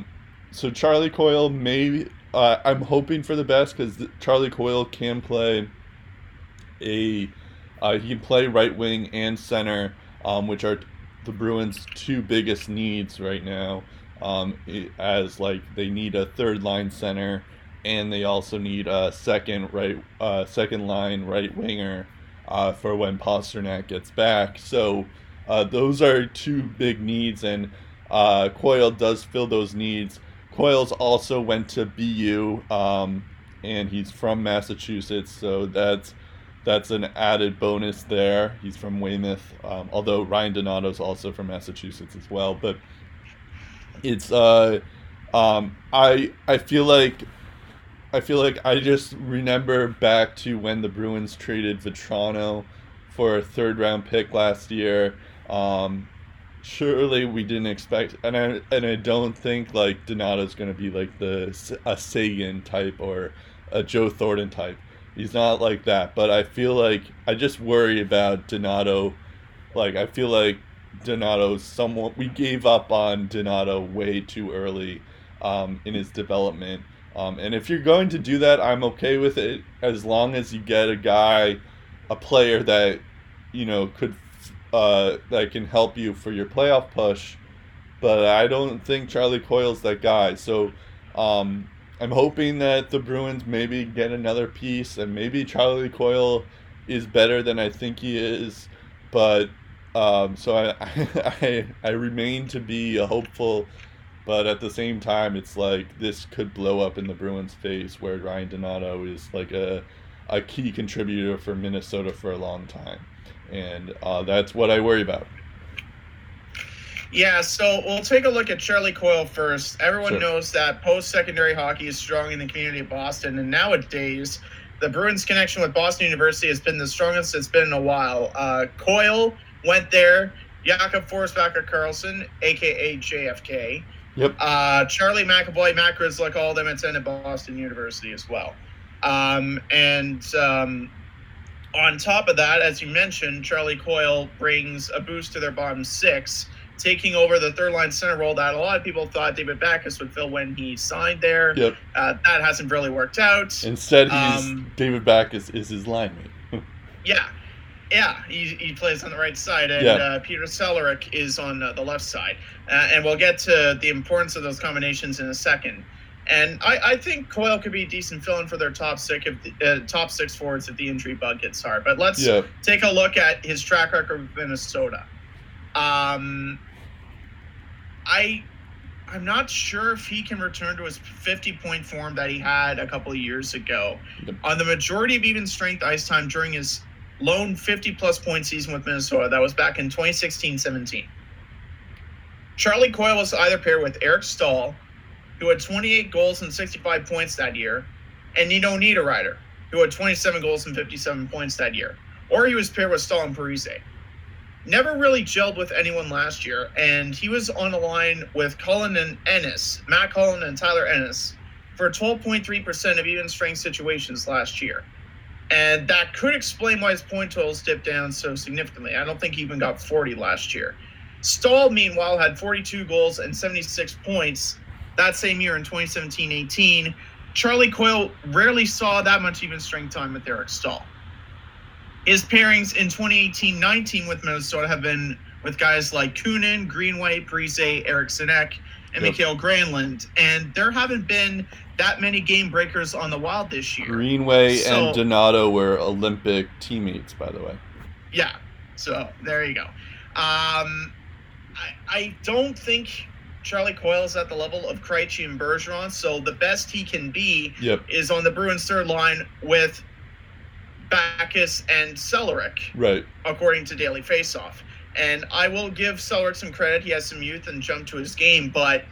Charlie Coyle may I'm hoping for the best because Charlie Coyle can play he can play right wing and center, which are the Bruins' two biggest needs right now. As like they need a third line center, and they also need a second line right winger for when Pasternak gets back. So those are two big needs, and Coyle does fill those needs. Coyle's also went to BU, and he's from Massachusetts, so that's an added bonus there. He's from Weymouth, although Ryan Donato's also from Massachusetts as well. But it's I feel like I just remember back to when the Bruins traded Vetrano for a third round pick last year. Surely we didn't expect, and I don't think like Donato's going to be like a Seguin type or a Joe Thornton type. He's not like that, but I feel like I just worry about Donato. Like I feel like Donato's somewhat, we gave up on Donato way too early in his development. And if you're going to do that, I'm okay with it as long as you get a player that you know could. That can help you for your playoff push, but I don't think Charlie Coyle's that guy. So I'm hoping that the Bruins maybe get another piece, and maybe Charlie Coyle is better than I think he is. But so I remain to be a hopeful, but at the same time, it's like this could blow up in the Bruins' face, where Ryan Donato is like a key contributor for Minnesota for a long time. And that's what I worry about. Yeah, so we'll take a look at Charlie Coyle first. Everyone knows that post-secondary hockey is strong in the community of Boston, and nowadays the Bruins' connection with Boston University has been the strongest it's been in a while. Coyle went there, Jakob Forsbacka Karlsson, a.k.a. JFK. Yep. Charlie McAvoy, Matt Grizzlick, all of them attended Boston University as well. On top of that, as you mentioned, Charlie Coyle brings a boost to their bottom six, taking over the third-line center role that a lot of people thought David Backes would fill when he signed there. Yep. That hasn't really worked out. Instead, David Backes is his lineman. Yeah. Yeah, he plays on the right side, and Peter Celerik is on the left side. And we'll get to the importance of those combinations in a second. And I think Coyle could be a decent fill-in for their top six forwards if the injury bug gets hard. But let's take a look at his track record with Minnesota. I'm not sure if he can return to his 50-point form that he had a couple of years ago. On the majority of even strength ice time during his lone 50-plus point season with Minnesota, that was back in 2016-17. Charlie Coyle was either paired with Eric Staal, who had 28 goals and 65 points that year, and Nino Niederreiter, who had 27 goals and 57 points that year. Or he was paired with Staal and Parise. Never really gelled with anyone last year, and he was on a line with Matt Cullen and Tyler Ennis, for 12.3% of even strength situations last year. And that could explain why his point totals dipped down so significantly. I don't think he even got 40 last year. Staal, meanwhile, had 42 goals and 76 points that same year in 2017-18, Charlie Coyle rarely saw that much even strength time with Eric Staal. His pairings in 2018-19 with Minnesota have been with guys like Kunin, Greenway, Parise, Eric Sinek, and Mikael Granlund. And there haven't been that many game breakers on the Wild this year. Greenway and Donato were Olympic teammates, by the way. Yeah, so there you go. I don't think Charlie Coyle is at the level of Krejci and Bergeron, so the best he can be is on the Bruins' third line with Backes and Celerik, according to Daily Faceoff. And I will give Celerik some credit. He has some youth and jumped to his game, but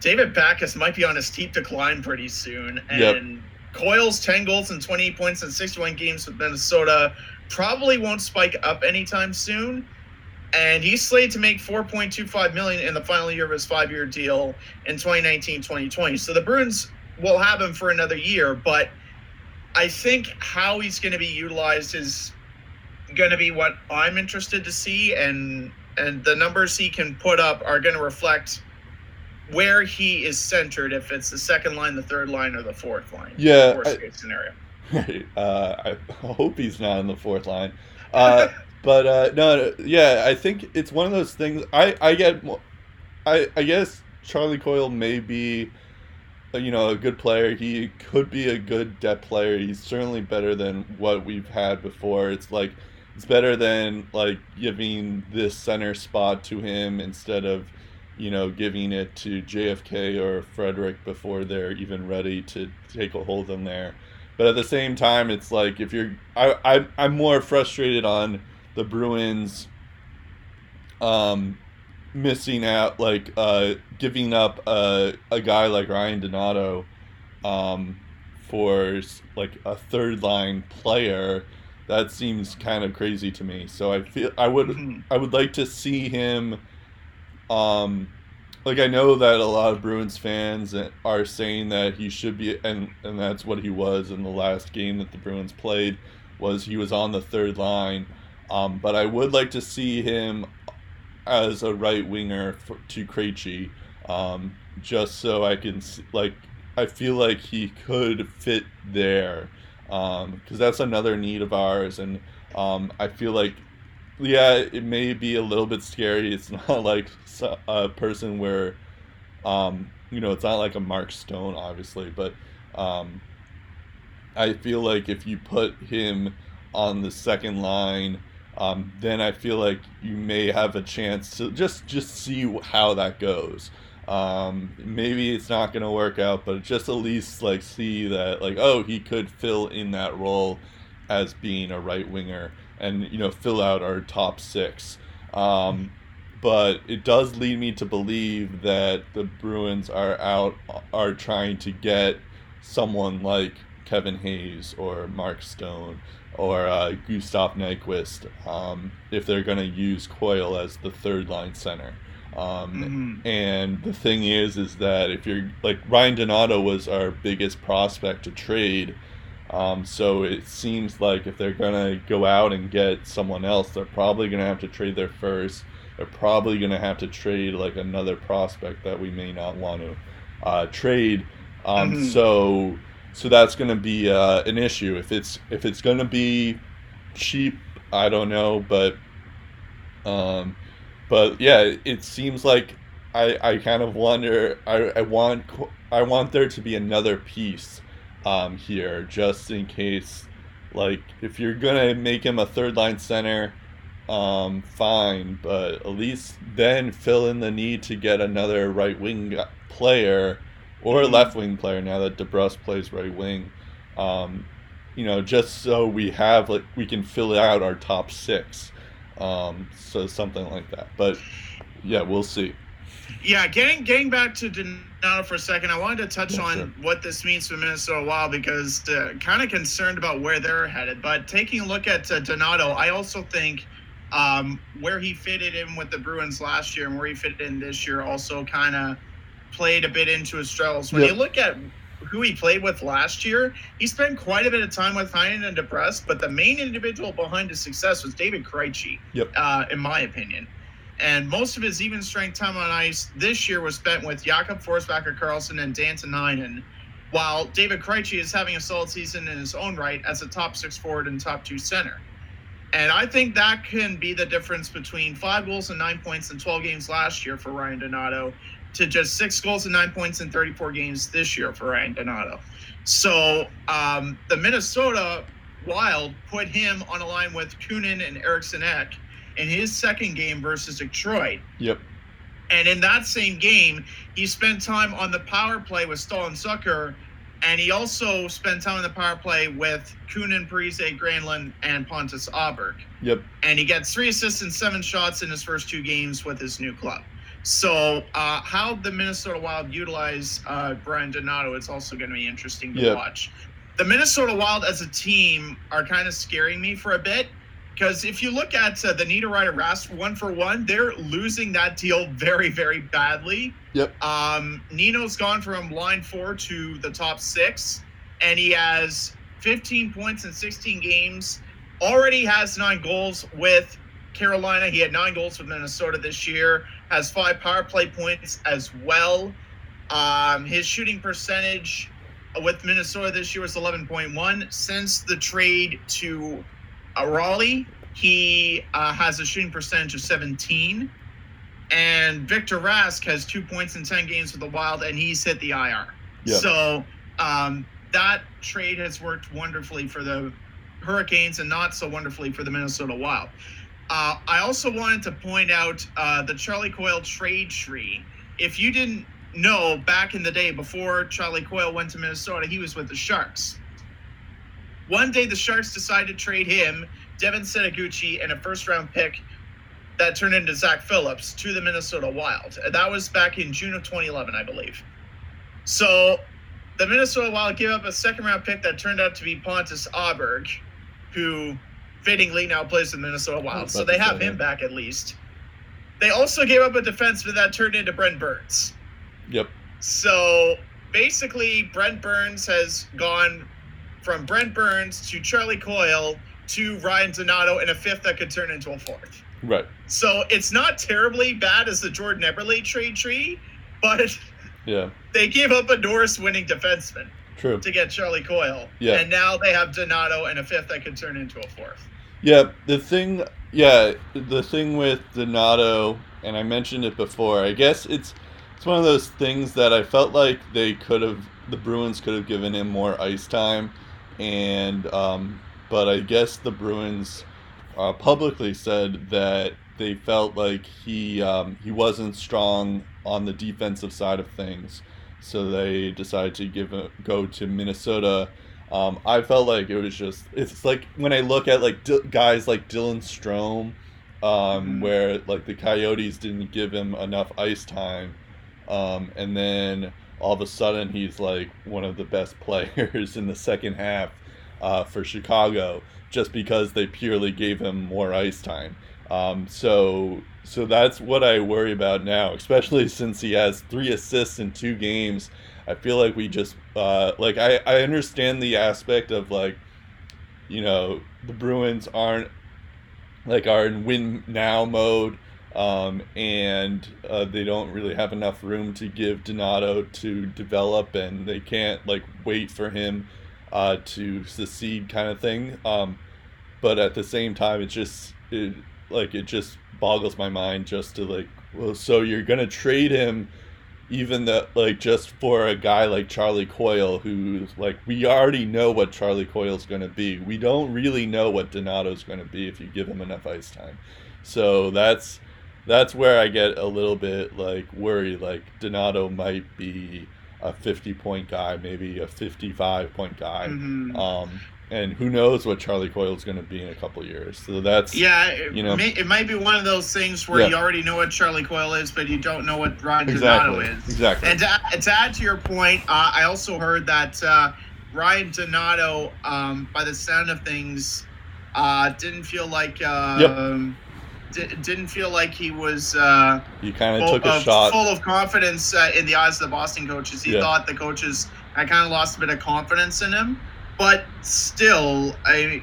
David Backes might be on a steep decline pretty soon. And Coyle's 10 goals and 28 points in 61 games with Minnesota probably won't spike up anytime soon. And he's slated to make $4.25 million in the final year of his five-year deal in 2019-2020. So the Bruins will have him for another year, but I think how he's going to be utilized is going to be what I'm interested to see, and the numbers he can put up are going to reflect where he is centered, if it's the second line, the third line, or the fourth line. Yeah. Worst case scenario. Right. I hope he's not in the fourth line. I think it's one of those things. I guess Charlie Coyle may be, a good player. He could be a good depth player. He's certainly better than what we've had before. It's better than giving this center spot to him instead of, giving it to JFK or Frederick before they're even ready to take a hold of them there. But at the same time, it's if you're, I'm more frustrated on the Bruins missing out, giving up a guy like Ryan Donato for a third line player. That seems kind of crazy to me. So I would like to see him. I know that a lot of Bruins fans are saying that he should be, and that's what he was in the last game that the Bruins played, was he was on the third line. But I would like to see him as a right winger to Krejci, just so I can I feel like he could fit there, because that's another need of ours. And I feel like, yeah, it may be a little bit scary. It's not like a person where, it's not like a Mark Stone, obviously. But I feel like if you put him on the second line, then I feel like you may have a chance to just see how that goes. Maybe it's not going to work out, but just at least see that he could fill in that role as being a right winger and fill out our top six. But it does lead me to believe that the Bruins are trying to get someone like Kevin Hayes or Mark Stone or Gustav Nyquist, if they're going to use Coyle as the third line center. And the thing is that if you're Ryan Donato was our biggest prospect to trade. So it seems like if they're going to go out and get someone else, they're probably going to have to trade their first. They're probably going to have to trade another prospect that we may not want to trade. So that's going to be an issue. If it's going to be cheap, I don't know. But yeah, it seems like I kind of wonder. I want there to be another piece here, just in case, if you're gonna make him a third line center, fine, but at least then fill in the need to get another right wing player or left wing player, now that DeBrusk plays right wing, just so we have we can fill out our top six, so something like that. But yeah, we'll see. Yeah, getting back to Donato for a second, I wanted to touch on what this means for Minnesota a while, because kind of concerned about where they're headed. But taking a look at Donato, I also think where he fitted in with the Bruins last year and where he fitted in this year also kind of played a bit into his struggles. When you look at who he played with last year, he spent quite a bit of time with Heinen and DeBrusk, but the main individual behind his success was David Krejci, in my opinion. And most of his even strength time on ice this year was spent with Jakob Forsbacka Karlsson and Danton Heinen, while David Krejci is having a solid season in his own right as a top six forward and top two center. And I think that can be the difference between 5 goals and 9 points in 12 games last year for Ryan Donato to just 6 goals and 9 points in 34 games this year for Ryan Donato. So the Minnesota Wild put him on a line with Kunin and Eriksson Ek in his second game versus Detroit. Yep. And in that same game, he spent time on the power play with Staal and Zucker, and he also spent time on the power play with Kunin, Parise, Granlund, and Pontus Åberg. Yep. And he gets 3 assists and 7 shots in his first 2 games with his new club. So how the Minnesota Wild utilize Brian Donato, it's also going to be interesting to watch. The Minnesota Wild as a team are kind of scaring me for a bit, because if you look at the Niedermayer Rask 1-for-1, they're losing that deal very, very badly. Yep. Nino's gone from line 4 to the top 6, and he has 15 points in 16 games, already has 9 goals with Carolina. He had 9 goals for Minnesota this year, has 5 power play points as well. His shooting percentage with Minnesota this year was 11.1. Since the trade to Raleigh, he has a shooting percentage of 17. And Victor Rask has 2 points in 10 games for the Wild, and he's hit the IR. Yeah. So that trade has worked wonderfully for the Hurricanes and not so wonderfully for the Minnesota Wild. I also wanted to point out the Charlie Coyle trade tree. If you didn't know, back in the day before Charlie Coyle went to Minnesota, he was with the Sharks. One day the Sharks decided to trade him, Devin Setaguchi, and a first-round pick that turned into Zach Phillips to the Minnesota Wild. That was back in June of 2011, I believe. So the Minnesota Wild gave up a second-round pick that turned out to be Pontus Åberg, who fittingly now plays in the Minnesota Wild. So they have him back at least. They also gave up a defenseman that turned into Brent Burns. Yep. So basically, Brent Burns has gone from Brent Burns to Charlie Coyle to Ryan Donato and a fifth that could turn into a fourth. Right. So it's not terribly bad as the Jordan Eberle trade tree, but yeah, they gave up a Norris-winning defenseman. True. To get Charlie Coyle. Yeah. And now they have Donato and a fifth that could turn into a fourth. Yeah. The thing with Donato, and I mentioned it before, I guess it's one of those things that I felt like the Bruins could have given him more ice time, and but I guess the Bruins publicly said that they felt like he wasn't strong on the defensive side of things, so they decided to go to Minnesota. I felt like it's like when I look at like guys like Dylan Strome, where like the Coyotes didn't give him enough ice time, and then all of a sudden he's like one of the best players in the second half for Chicago, just because they purely gave him more ice time. So that's what I worry about now, especially since he has 3 assists in 2 games. I feel like we just I understand the aspect of like, you know, the Bruins are in win now mode, and they don't really have enough room to give Donato to develop, and they can't like wait for him to succeed kind of thing. But at the same time, it just boggles my mind just to like, well, so you're going to trade him even that like just for a guy like Charlie Coyle, who like, we already know what Charlie Coyle's going to be. We don't really know what Donato's going to be if you give him enough ice time. So that's where I get a little bit like worried, like Donato might be a 50-point guy, maybe a 55-point guy. Mm-hmm. And who knows what Charlie Coyle is going to be in a couple of years. So that's, it might be one of those things where you already know what Charlie Coyle is, but you don't know what Ryan Donato is. Exactly. And to add to your point, I also heard that Ryan Donato, by the sound of things, didn't feel like he was he kind of took a shot, full of confidence in the eyes of the Boston coaches. He thought the coaches had kind of lost a bit of confidence in him. But still, I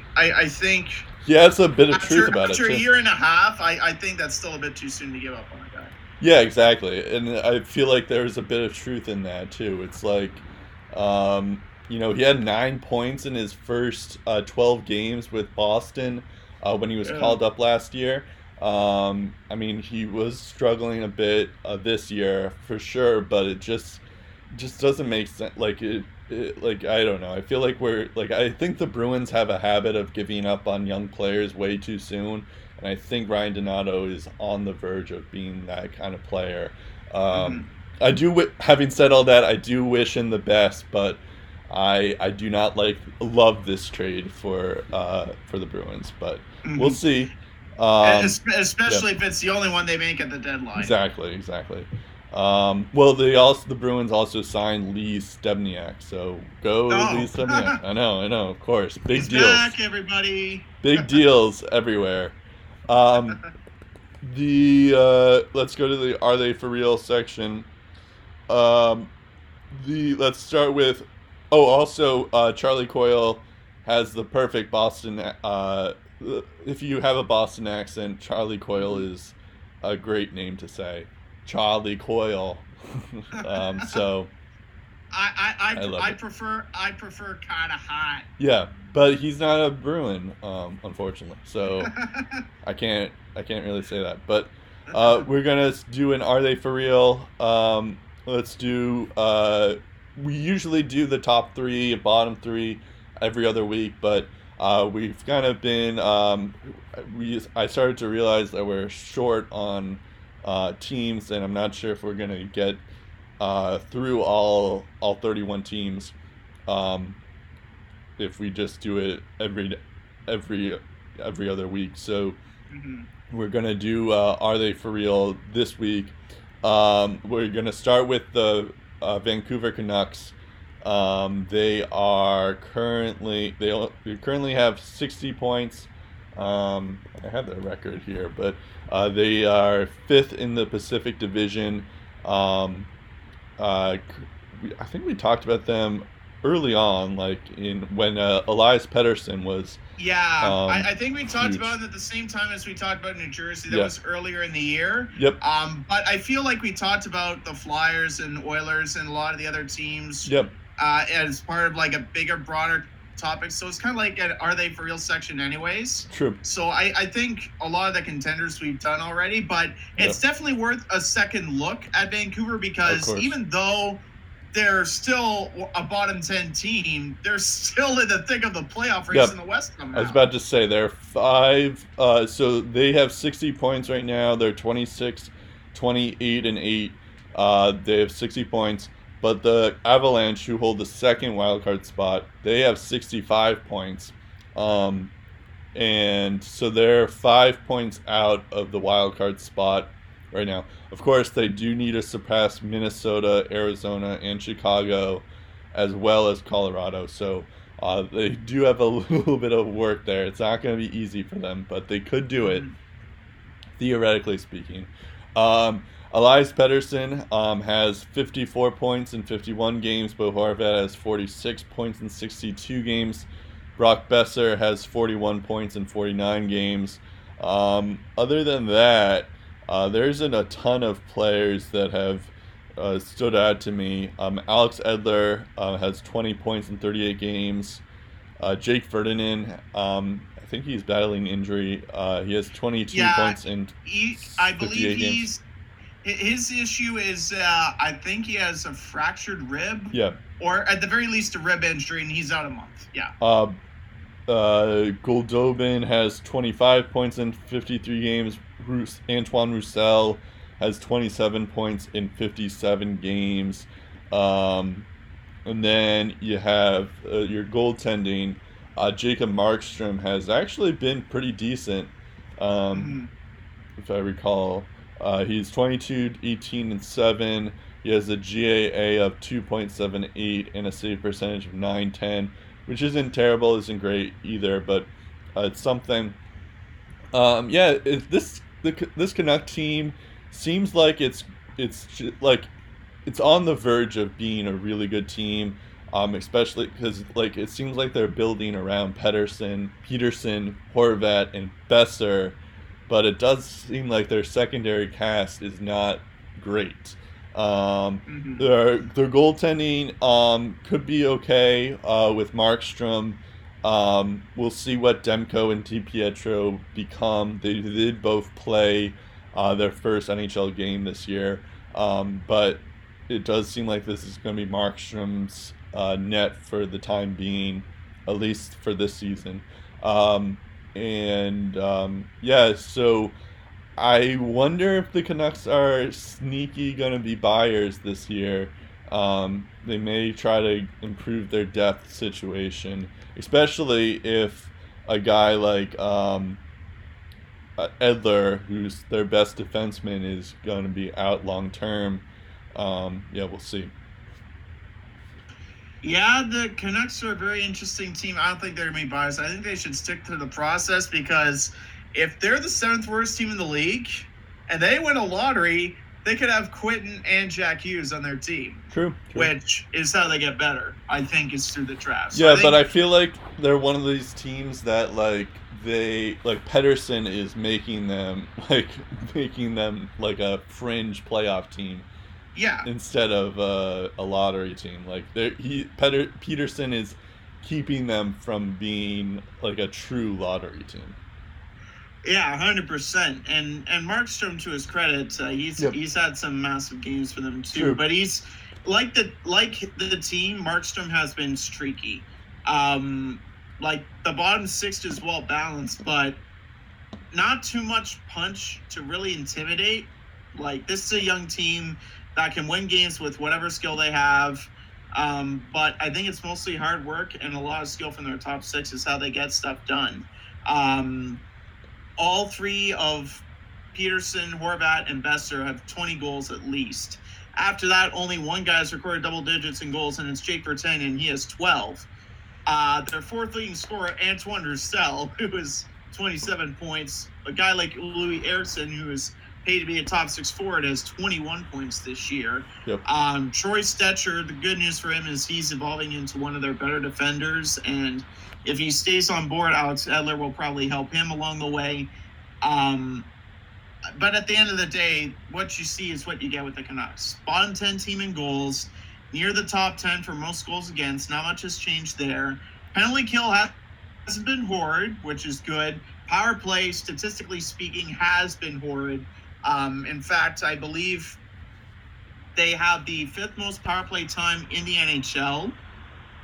think... Yeah, it's a bit of truth about it. After a year and a half, I think that's still a bit too soon to give up on a guy. Yeah, exactly. And I feel like there's a bit of truth in that, too. It's like, he had 9 points in his first 12 games with Boston when he was called up last year. He was struggling a bit this year, for sure, but it just doesn't make sense. Like, I don't know. I feel like I think the Bruins have a habit of giving up on young players way too soon, and I think Ryan Donato is on the verge of being that kind of player. I do. Having said all that, I do wish him the best, but I do not love this trade for the Bruins. But we'll see. Especially if it's the only one they make at the deadline. Exactly. The Bruins also signed Lee Stempniak, so go Lee Stempniak. I know, of course. Big He's deals. Back, everybody. Big deals everywhere. Let's go to the Are They For Real section. Let's start with, Charlie Coyle has the perfect Boston if you have a Boston accent, Charlie Coyle is a great name to say. Charlie Coyle. So I prefer kind of hot. Yeah, but he's not a Bruin, unfortunately. So I can't really say that. But we're gonna do an Are They For Real? Let's do. We usually do the top three, bottom three, every other week. But we've kind of been. I started to realize that we're short on teams, and I'm not sure if we're gonna get through all 31 teams if we just do it every other week. So we're gonna do Are They For Real this week. We're gonna start with the Vancouver Canucks. They currently have 60 points. I have their record here, but they are 5th in the Pacific Division. I think we talked about them early on, like in when Elias Pettersson was. Yeah, I think we talked about it at the same time as we talked about New Jersey. That was earlier in the year. Yep. But I feel like we talked about the Flyers and Oilers and a lot of the other teams. Yep. As part of like a bigger, broader topic, so it's kind of like an Are They For Real section, anyways. True. So I think a lot of the contenders we've done already, but it's definitely worth a second look at Vancouver because even though they're still a bottom 10 team, they're still in the thick of the playoff race in the West. Somehow. I was about to say they're 5. So they have 60 points right now. They're 26, 28, and 8. They have 60 points. But the Avalanche, who hold the second wildcard spot, they have 65 points. And so they're 5 points out of the wildcard spot right now. Of course, they do need to surpass Minnesota, Arizona, and Chicago, as well as Colorado. So they do have a little bit of work there. It's not going to be easy for them, but they could do it, theoretically speaking. Elias Pettersson has 54 points in 51 games. Bo Horvat has 46 points in 62 games. Brock Besser has 41 points in 49 games. Other than that, there isn't a ton of players that have stood out to me. Alex Edler has 20 points in 38 games. Jake Virtanen, I think he's battling injury. He has 22 points in 58 games. His issue is, I think he has a fractured rib. Yeah. Or at the very least, a rib injury, and he's out a month. Yeah. Goldobin has 25 points in 53 games. Antoine Roussel has 27 points in 57 games. And then you have your goaltending. Jacob Markstrom has actually been pretty decent, if I recall. He's 22, 18, and 7. He has a GAA of 2.78 and a save percentage of .910, which isn't terrible, isn't great either, but it's something. This Canuck team seems like it's on the verge of being a really good team, especially because like it seems like they're building around Peterson, Horvat, and Besser. But it does seem like their secondary cast is not great. Their goaltending could be okay with Markstrom. We'll see what Demko and DiPietro become. They did both play their first NHL game this year. But it does seem like this is going to be Markstrom's net for the time being, at least for this season. So I wonder if the Canucks are sneaky going to be buyers this year. They may try to improve their depth situation, especially if a guy like Edler, who's their best defenseman, is going to be out long term. We'll see. Yeah, the Canucks are a very interesting team. I don't think they're going to be biased. I think they should stick to the process because if they're the 7th worst team in the league and they win a lottery, They could have Quinton and Jack Hughes on their team. True. Which is how they get better, I think, is through the draft. So yeah, but I feel like they're one of these teams that, like, they, like, Pettersson is making them like a fringe playoff team. Yeah. Instead of a lottery team. Like, Peterson is keeping them from being, like, a true lottery team. Yeah, 100%. And Markstrom, to his credit, he's had some massive games for them too. True. But he's like the team. Markstrom has been streaky. Like the bottom six is well balanced, but not too much punch to really intimidate. Like, this is a young team that can win games with whatever skill they have. But I think it's mostly hard work and a lot of skill from their top six is how they get stuff done. All three of Peterson, Horvat, and Besser have 20 goals at least. After that, only one guy's recorded double digits in goals, and it's Jake Bertagnin, and he has 12. Their fourth leading scorer, Antoine Roussel, who is 27 points. A guy like Louis Eriksson, who is paid to be a top six forward, has 21 points this year. Yep. Troy Stetcher, the good news for him is he's evolving into one of their better defenders, and if he stays on board, Alex Edler will probably help him along the way. But at the end of the day, what you see is what you get with the Canucks. Bottom 10 team in goals, near the top 10 for most goals against. Not much has changed there. Penalty kill hasn't been horrid, which is good. Power play, statistically speaking, has been horrid. In fact, I believe they have the fifth most power play time in the NHL.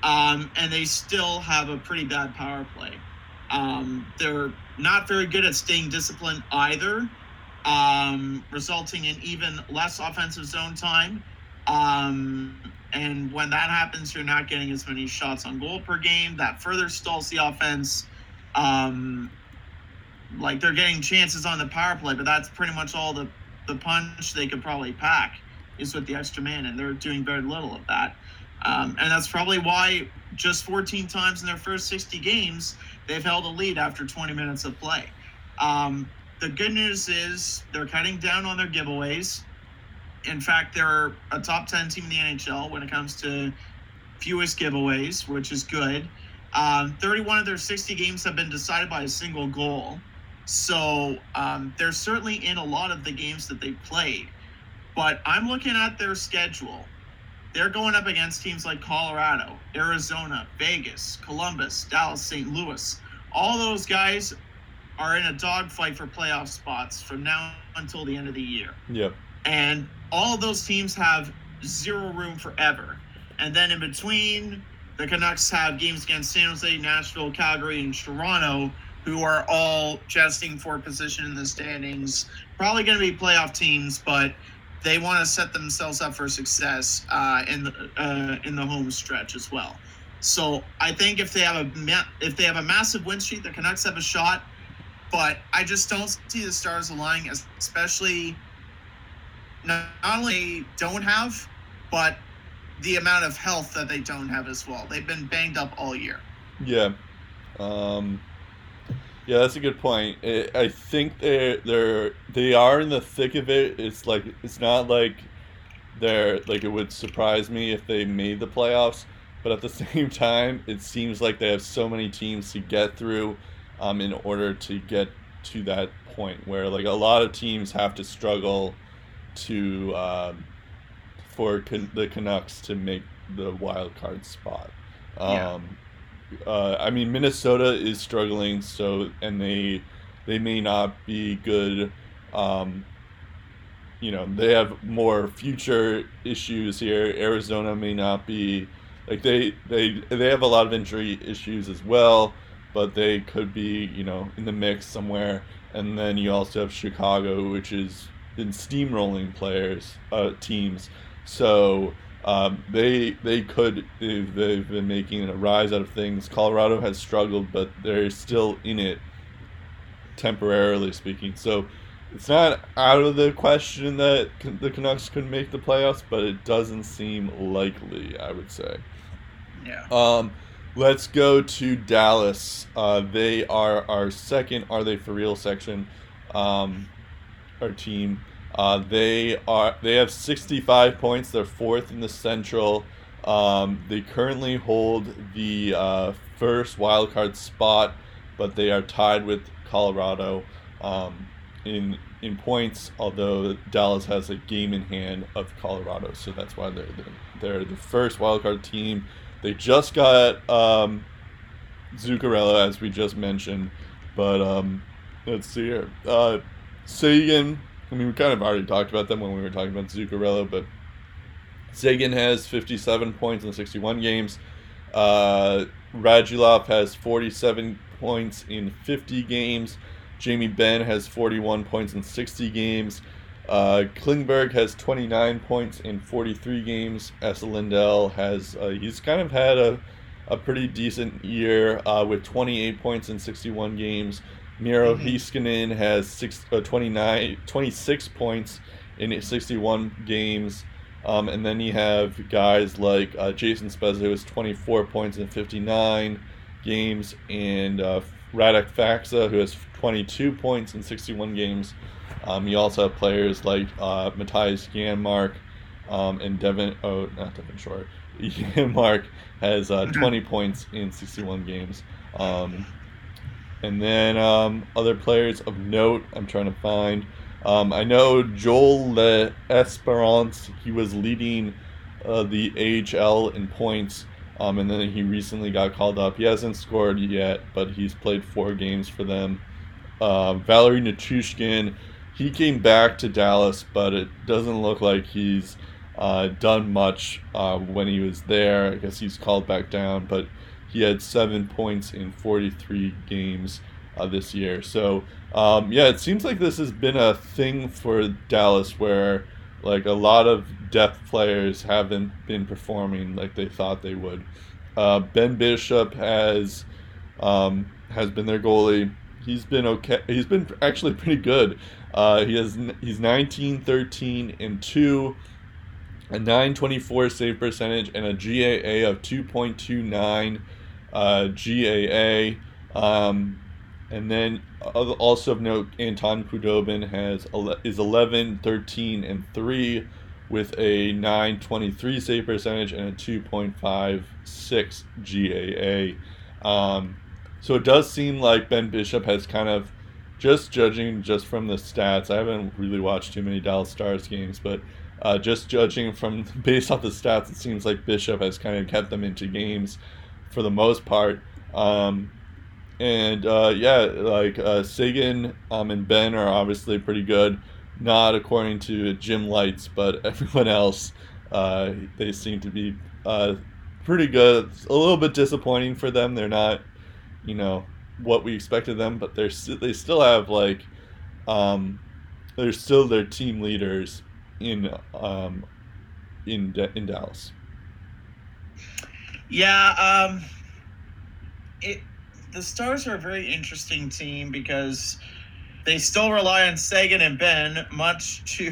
And they still have a pretty bad power play. They're not very good at staying disciplined either, resulting in even less offensive zone time. And when that happens, you're not getting as many shots on goal per game. That further stalls the offense. Like, they're getting chances on the power play, but that's pretty much all the punch they could probably pack is with the extra man, and they're doing very little of that. And that's probably why just 14 times in their first 60 games, they've held a lead after 20 minutes of play. The good news is they're cutting down on their giveaways. In fact, they're a top 10 team in the NHL when it comes to fewest giveaways, which is good. 31 of their 60 games have been decided by a single goal. So they're certainly in a lot of the games that they played. But I'm looking at their schedule. They're going up against teams like Colorado, Arizona, Vegas, Columbus, Dallas, St. Louis. All those guys are in a dogfight for playoff spots from now until the end of the year. Yep. And all of those teams have zero room forever. And then in between, the Canucks have games against San Jose, Nashville, Calgary, and Toronto, who are all jesting for position in the standings. Probably going to be playoff teams, but they want to set themselves up for success in the home stretch as well. So I think if they have a massive win streak, the Canucks have a shot. But I just don't see the stars aligning, especially not only don't have, but the amount of health that they don't have as well. They've been banged up all year. Yeah, yeah, that's a good point. I think they are in the thick of it. It's like, it's not like they're like, it would surprise me if they made the playoffs, but at the same time, it seems like they have so many teams to get through, in order to get to that point where, like, a lot of teams have to struggle to for the Canucks to make the wild card spot. I mean, Minnesota is struggling, and they may not be good. They have more future issues here. Arizona may not be like they have a lot of injury issues as well, but they could be, in the mix somewhere. And then you also have Chicago, which is been steamrolling players, teams. So they've been making a rise out of things. Colorado has struggled, but they're still in it, temporarily speaking. So it's not out of the question that the Canucks could make the playoffs, but it doesn't seem likely, I would say. Yeah. Let's go to Dallas. They are our second Are They For Real section, our team. They have 65 points. They're fourth in the Central. They currently hold the first wildcard spot, but they are tied with Colorado in points, although Dallas has a game in hand of Colorado, so that's why they're the first wildcard team. They just got Zuccarello, as we just mentioned, but let's see here. Seguin, I mean, we kind of already talked about them when we were talking about Zuccarello, but Seguin has 57 points in 61 games. Radulov has 47 points in 50 games. Jamie Benn has 41 points in 60 games. Klingberg has 29 points in 43 games. Esa Lindell has, he's kind of had a pretty decent year with 28 points in 61 games. Miro Heiskanen has 26 points in 61 games. And then you have guys like Jason Spezza, who has 24 points in 59 games, and Radek Faksa, who has 22 points in 61 games. You also have players like Matthias Janmark and not Devin Shore. Janmark has 20 points in 61 games. And then other players of note I'm trying to find. I know Joel L'Esperance, he was leading the AHL in points, and then he recently got called up. He hasn't scored yet, but he's played 4 games for them. Valerie Nichushkin, he came back to Dallas, but it doesn't look like he's done much when he was there. I guess he's called back down, but he had 7 points in 43 games this year. So, yeah, it seems like this has been a thing for Dallas where, like, a lot of depth players haven't been performing like they thought they would. Ben Bishop has been their goalie. He's been okay. He's been actually pretty good. He's 19-13-2, a .924 save percentage, and a GAA of 2.29 GAA. And then also of note, Anton Khudobin is 11-13-3 with a .923 save percentage and a 2.56 GAA. So it does seem like Ben Bishop has kind of, just judging just from the stats, I haven't really watched too many Dallas Stars games, but just judging from based off the stats, it seems like Bishop has kind of kept them into games for the most part. Seguin and Ben are obviously pretty good, not according to Jim Lights, but everyone else, they seem to be pretty good. It's a little bit disappointing for them. They're not, what we expected them, but they still have they're still their team leaders in Dallas. Yeah, The Stars are a very interesting team because they still rely on Seguin and Ben, much to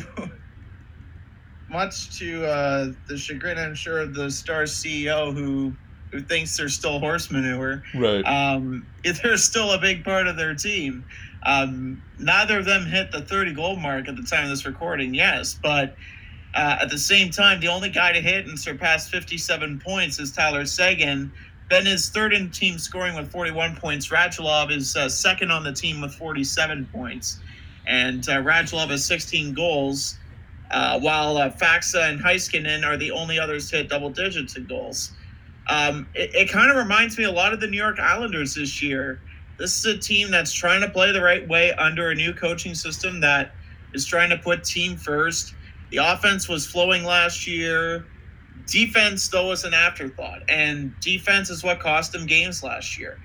the chagrin, I'm sure, of the Stars CEO who thinks they're still horse manure. Right. They're still a big part of their team. Neither of them hit the 30-goal mark at the time of this recording, yes, but at the same time, the only guy to hit and surpass 57 points is Tyler Seguin. Ben is third in team scoring with 41 points. Radulov is second on the team with 47 points. And Radulov has 16 goals, while Faxa and Heiskanen are the only others to hit double digits in goals. It kind of reminds me a lot of the New York Islanders this year. This is a team that's trying to play the right way under a new coaching system that is trying to put team first. The offense was flowing last year. Defense, though, was an afterthought, and defense is what cost them games last year.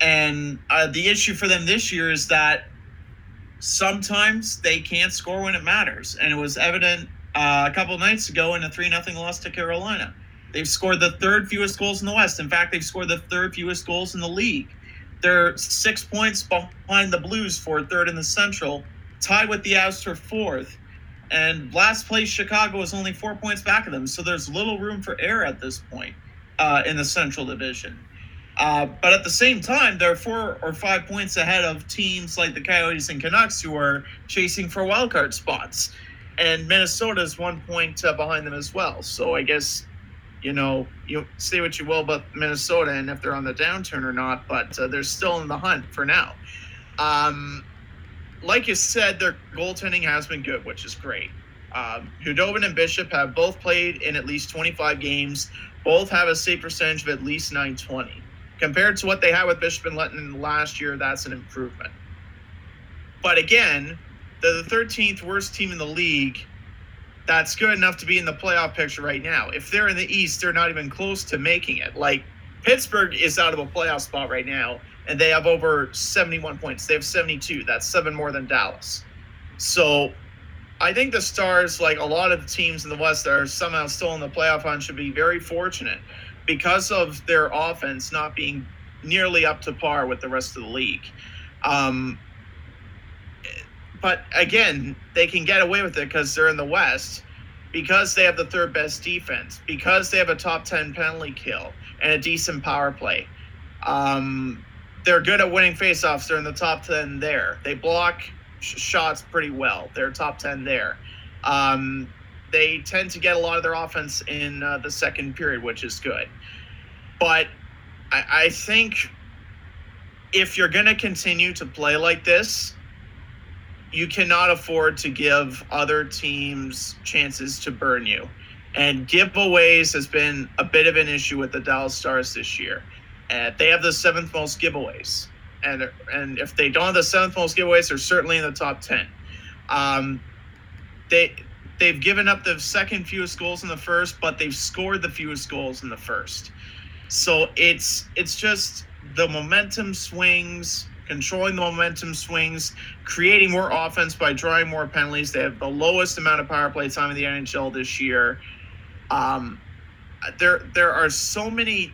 And the issue for them this year is that sometimes they can't score when it matters, and it was evident a couple of nights ago in a 3-0 loss to Carolina. They've scored the third fewest goals in the West. In fact, they've scored the third fewest goals in the league. They're 6 points behind the Blues for third in the Central, tied with the Avs for fourth. And last place, Chicago, is only 4 points back of them. So there's little room for error at this point in the Central Division. But at the same time, they're 4 or 5 points ahead of teams like the Coyotes and Canucks who are chasing for wildcard spots. And Minnesota is 1 point behind them as well. So I guess, you know, you say what you will about Minnesota and if they're on the downturn or not, but they're still in the hunt for now. Like you said, their goaltending has been good, which is great. Hudobin and Bishop have both played in at least 25 games. Both have a save percentage of at least .920. Compared to what they had with Bishop and Letton last year, that's an improvement. But again, they're the 13th worst team in the league. That's good enough to be in the playoff picture right now. If they're in the East, they're not even close to making it. Like, Pittsburgh is out of a playoff spot right now, and they have over 71 points. They have 72. That's 7 more than Dallas. So I think the Stars, like a lot of the teams in the West that are somehow still in the playoff hunt, should be very fortunate because of their offense not being nearly up to par with the rest of the league. But again, they can get away with it because they're in the West, because they have the third best defense, because they have a top 10 penalty kill and a decent power play. They're good at winning faceoffs. They're in the top 10 there. They block shots pretty well. They're top 10 there. They tend to get a lot of their offense in the second period, which is good. But I think if you're going to continue to play like this, you cannot afford to give other teams chances to burn you. And giveaways has been a bit of an issue with the Dallas Stars this year. They have the 7th most giveaways. And if they don't have the 7th most giveaways, they're certainly in the top 10. They've given up the second fewest goals in the first, but they've scored the fewest goals in the first. So it's just the momentum swings, controlling the momentum swings, creating more offense by drawing more penalties. They have the lowest amount of power play time in the NHL this year. There are so many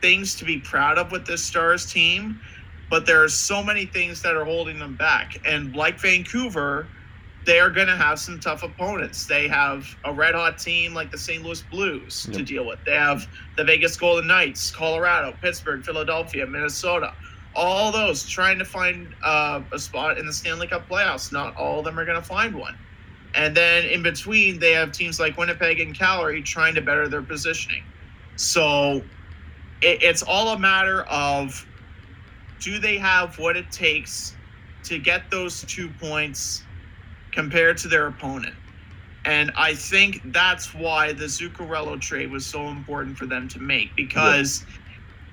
things to be proud of with this Stars team, but there are so many things that are holding them back. And like Vancouver, they are going to have some tough opponents. They have a red-hot team like the St. Louis Blues to deal with. They have the Vegas Golden Knights, Colorado, Pittsburgh, Philadelphia, Minnesota. All those trying to find a spot in the Stanley Cup playoffs. Not all of them are going to find one. And then in between, they have teams like Winnipeg and Calgary trying to better their positioning. So it's all a matter of, do they have what it takes to get those 2 points compared to their opponent? And I think that's why the Zuccarello trade was so important for them to make, because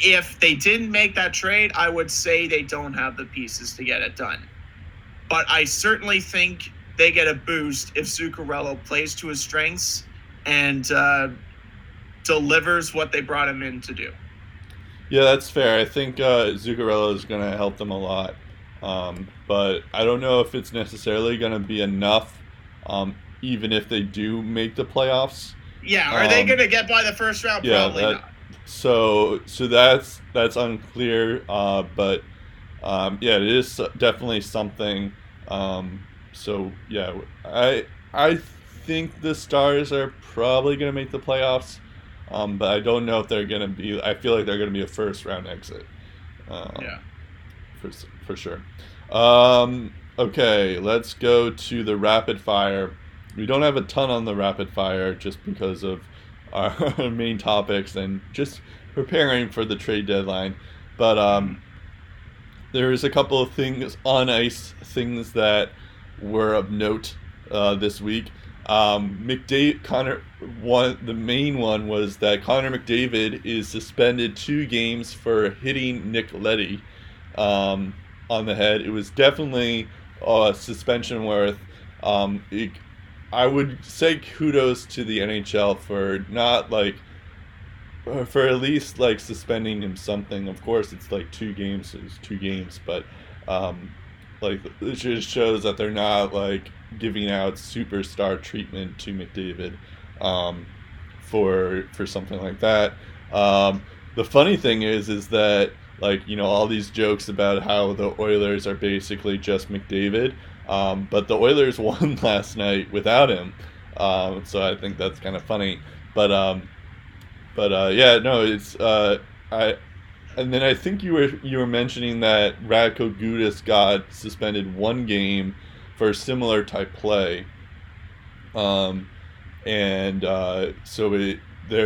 if they didn't make that trade, I would say they don't have the pieces to get it done. But I certainly think they get a boost if Zuccarello plays to his strengths and delivers what they brought him in to do. Yeah, that's fair. I think Zuccarello is going to help them a lot. But I don't know if it's necessarily going to be enough, even if they do make the playoffs. Yeah, are they going to get by the first round? Probably not. So that's unclear, but yeah, it is definitely something. So yeah, I think the Stars are probably going to make the playoffs, but I don't know if they're going to be. I feel like they're going to be a first round exit. Yeah, for sure. Okay, let's go to the rapid fire. We don't have a ton on the rapid fire just because of our main topics and just preparing for the trade deadline, but there is a couple of things on ice, things that were of note this week. The main one was that Connor McDavid is suspended 2 games for hitting Nick Leddy on the head. It was definitely a suspension worth. I would say kudos to the NHL for at least suspending him something. Of course, it's 2 games. It's 2 games, but it just shows that they're not giving out superstar treatment to McDavid for something like that. The funny thing is that all these jokes about how the Oilers are basically just McDavid. But the Oilers won last night without him, so I think that's kind of funny. But yeah, no, it's And then I think you were mentioning that Radko Gudas got suspended one game for a similar type play. So there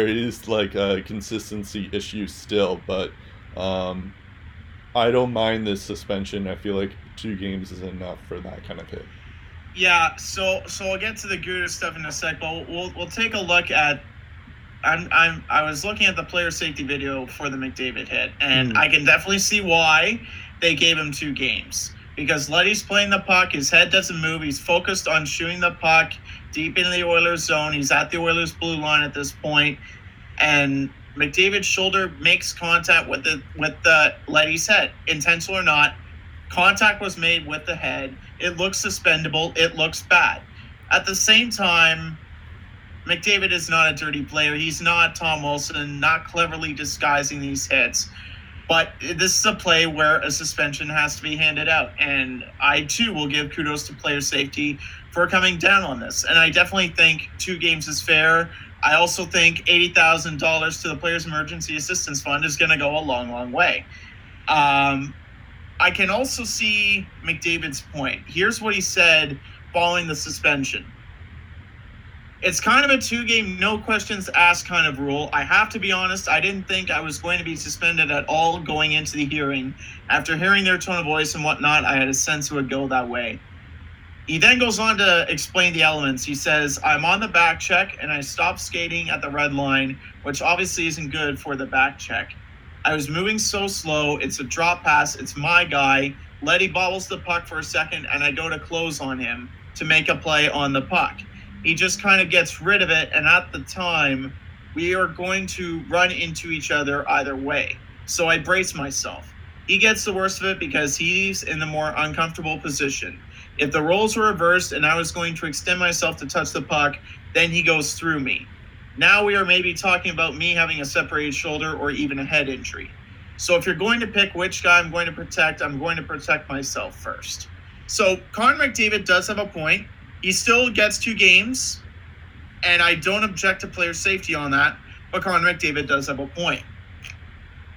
is like a consistency issue still, but I don't mind this suspension. I feel like 2 games is enough for that kind of hit. Yeah, so we'll get to the Gudas stuff in a sec, but we'll take a look at. I was looking at the player safety video for the McDavid hit, and I can definitely see why they gave him 2 games. Because Letty's playing the puck, his head doesn't move, he's focused on shooting the puck deep in the Oilers zone, he's at the Oilers blue line at this point, and McDavid's shoulder makes contact with the Letty's head. Intentional or not, contact was made with the head. It looks suspendable, it looks bad. At the same time, McDavid is not a dirty player. He's not Tom Wilson, not cleverly disguising these hits. But this is a play where a suspension has to be handed out. And I, too, will give kudos to player safety for coming down on this. And I definitely think 2 games is fair. I also think $80,000 to the Players Emergency Assistance Fund is going to go a long, long way. I can also see McDavid's point. Here's what he said following the suspension. It's kind of a 2-game, no questions asked kind of rule. I have to be honest, I didn't think I was going to be suspended at all going into the hearing. After hearing their tone of voice and whatnot, I had a sense it would go that way. He then goes on to explain the elements. He says, I'm on the back check and I stopped skating at the red line, which obviously isn't good for the back check. I was moving so slow. It's a drop pass. It's my guy. Letty bobbles the puck for a second and I go to close on him to make a play on the puck. He just kind of gets rid of it, and at the time, we are going to run into each other either way. So I brace myself. He gets the worst of it because he's in the more uncomfortable position. If the roles were reversed and I was going to extend myself to touch the puck, then he goes through me. Now we are maybe talking about me having a separated shoulder or even a head injury. So if you're going to pick which guy I'm going to protect myself first. So Connor McDavid does have a point. He still gets 2 games, and I don't object to player safety on that, but Connor McDavid does have a point.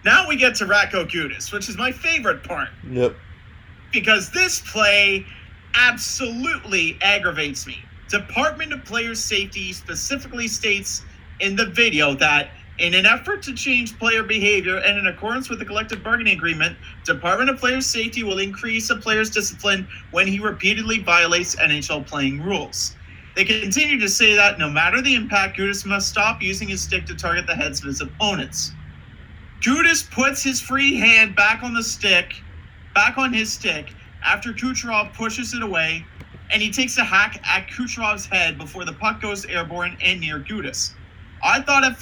Now we get to Radko Gudas, which is my favorite part. Yep. Because this play absolutely aggravates me. Department of Player Safety specifically states in the video that in an effort to change player behavior and in accordance with the collective bargaining agreement, Department of Player Safety will increase a player's discipline when he repeatedly violates NHL playing rules. They continue to say that no matter the impact, Gudas must stop using his stick to target the heads of his opponents. Gudas puts his free hand back on his stick, after Kucherov pushes it away, and he takes a hack at Kucherov's head before the puck goes airborne and near Gudas. I thought at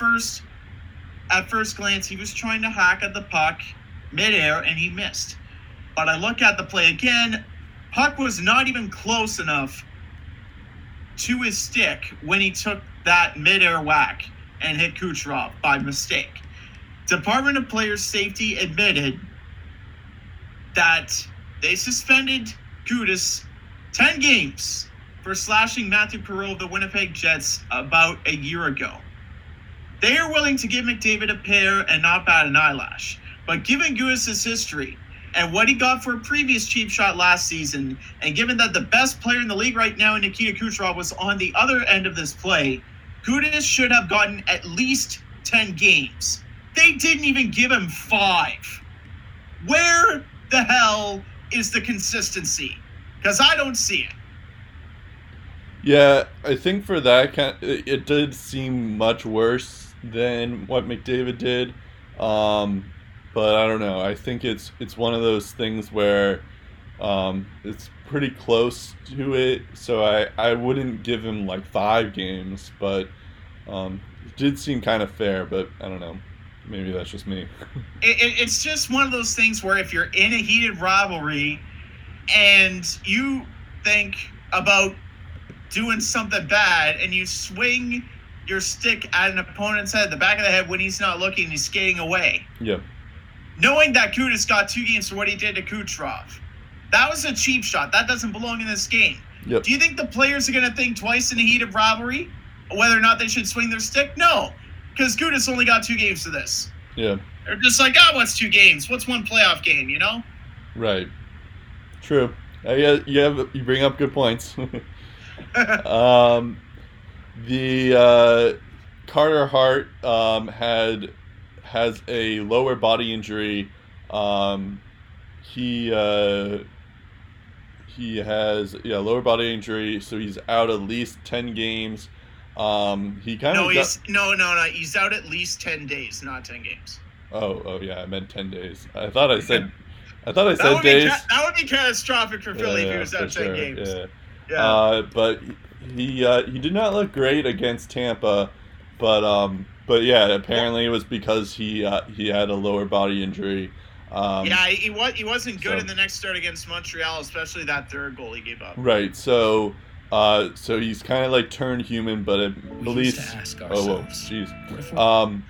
first glance, he was trying to hack at the puck midair, and he missed. But I look at the play again. Puck was not even close enough to his stick when he took that midair whack and hit Kucherov by mistake. Department of Player Safety admitted that they suspended Gudas 10 games for slashing Matthew Perreault of the Winnipeg Jets about a year ago. They are willing to give McDavid a pair and not bat an eyelash. But given Gudas' history and what he got for a previous cheap shot last season, and given that the best player in the league right now, Nikita Kucherov, was on the other end of this play, Gudas should have gotten at least 10 games. They didn't even give him 5. Where the hell is the consistency? Because I don't see it. Yeah, I think for that, it did seem much worse than what McDavid did, but I don't know. I think it's one of those things where it's pretty close to it, so I wouldn't give him like 5 games, but it did seem kind of fair, but I don't know. Maybe that's just me. It's just one of those things where if you're in a heated rivalry and you think about doing something bad and you swing your stick at an opponent's head, the back of the head, when he's not looking, he's skating away. Yeah. Knowing that Gudas got 2 games for what he did to Kucherov, that was a cheap shot. That doesn't belong in this game. Yep. Do you think the players are going to think twice in the heat of rivalry whether or not they should swing their stick? No, because Gudas only got 2 games for this. Yeah. They're just like, oh, what's two games? What's one playoff game, you know? Right. True. You bring up good points. The Carter Hart has a lower body injury. He has lower body injury, so he's out at least 10 games. He's out at least 10 days, not 10 games. Oh yeah, I meant 10 days. I thought I said days. That would be catastrophic for Philly if he was out 10 games. Yeah. Yeah. But he did not look great against Tampa, but yeah, apparently it was because he had a lower body injury. He wasn't good in the next start against Montreal, especially that third goal he gave up. Right, so he's kind of like turned human, but at least jeez,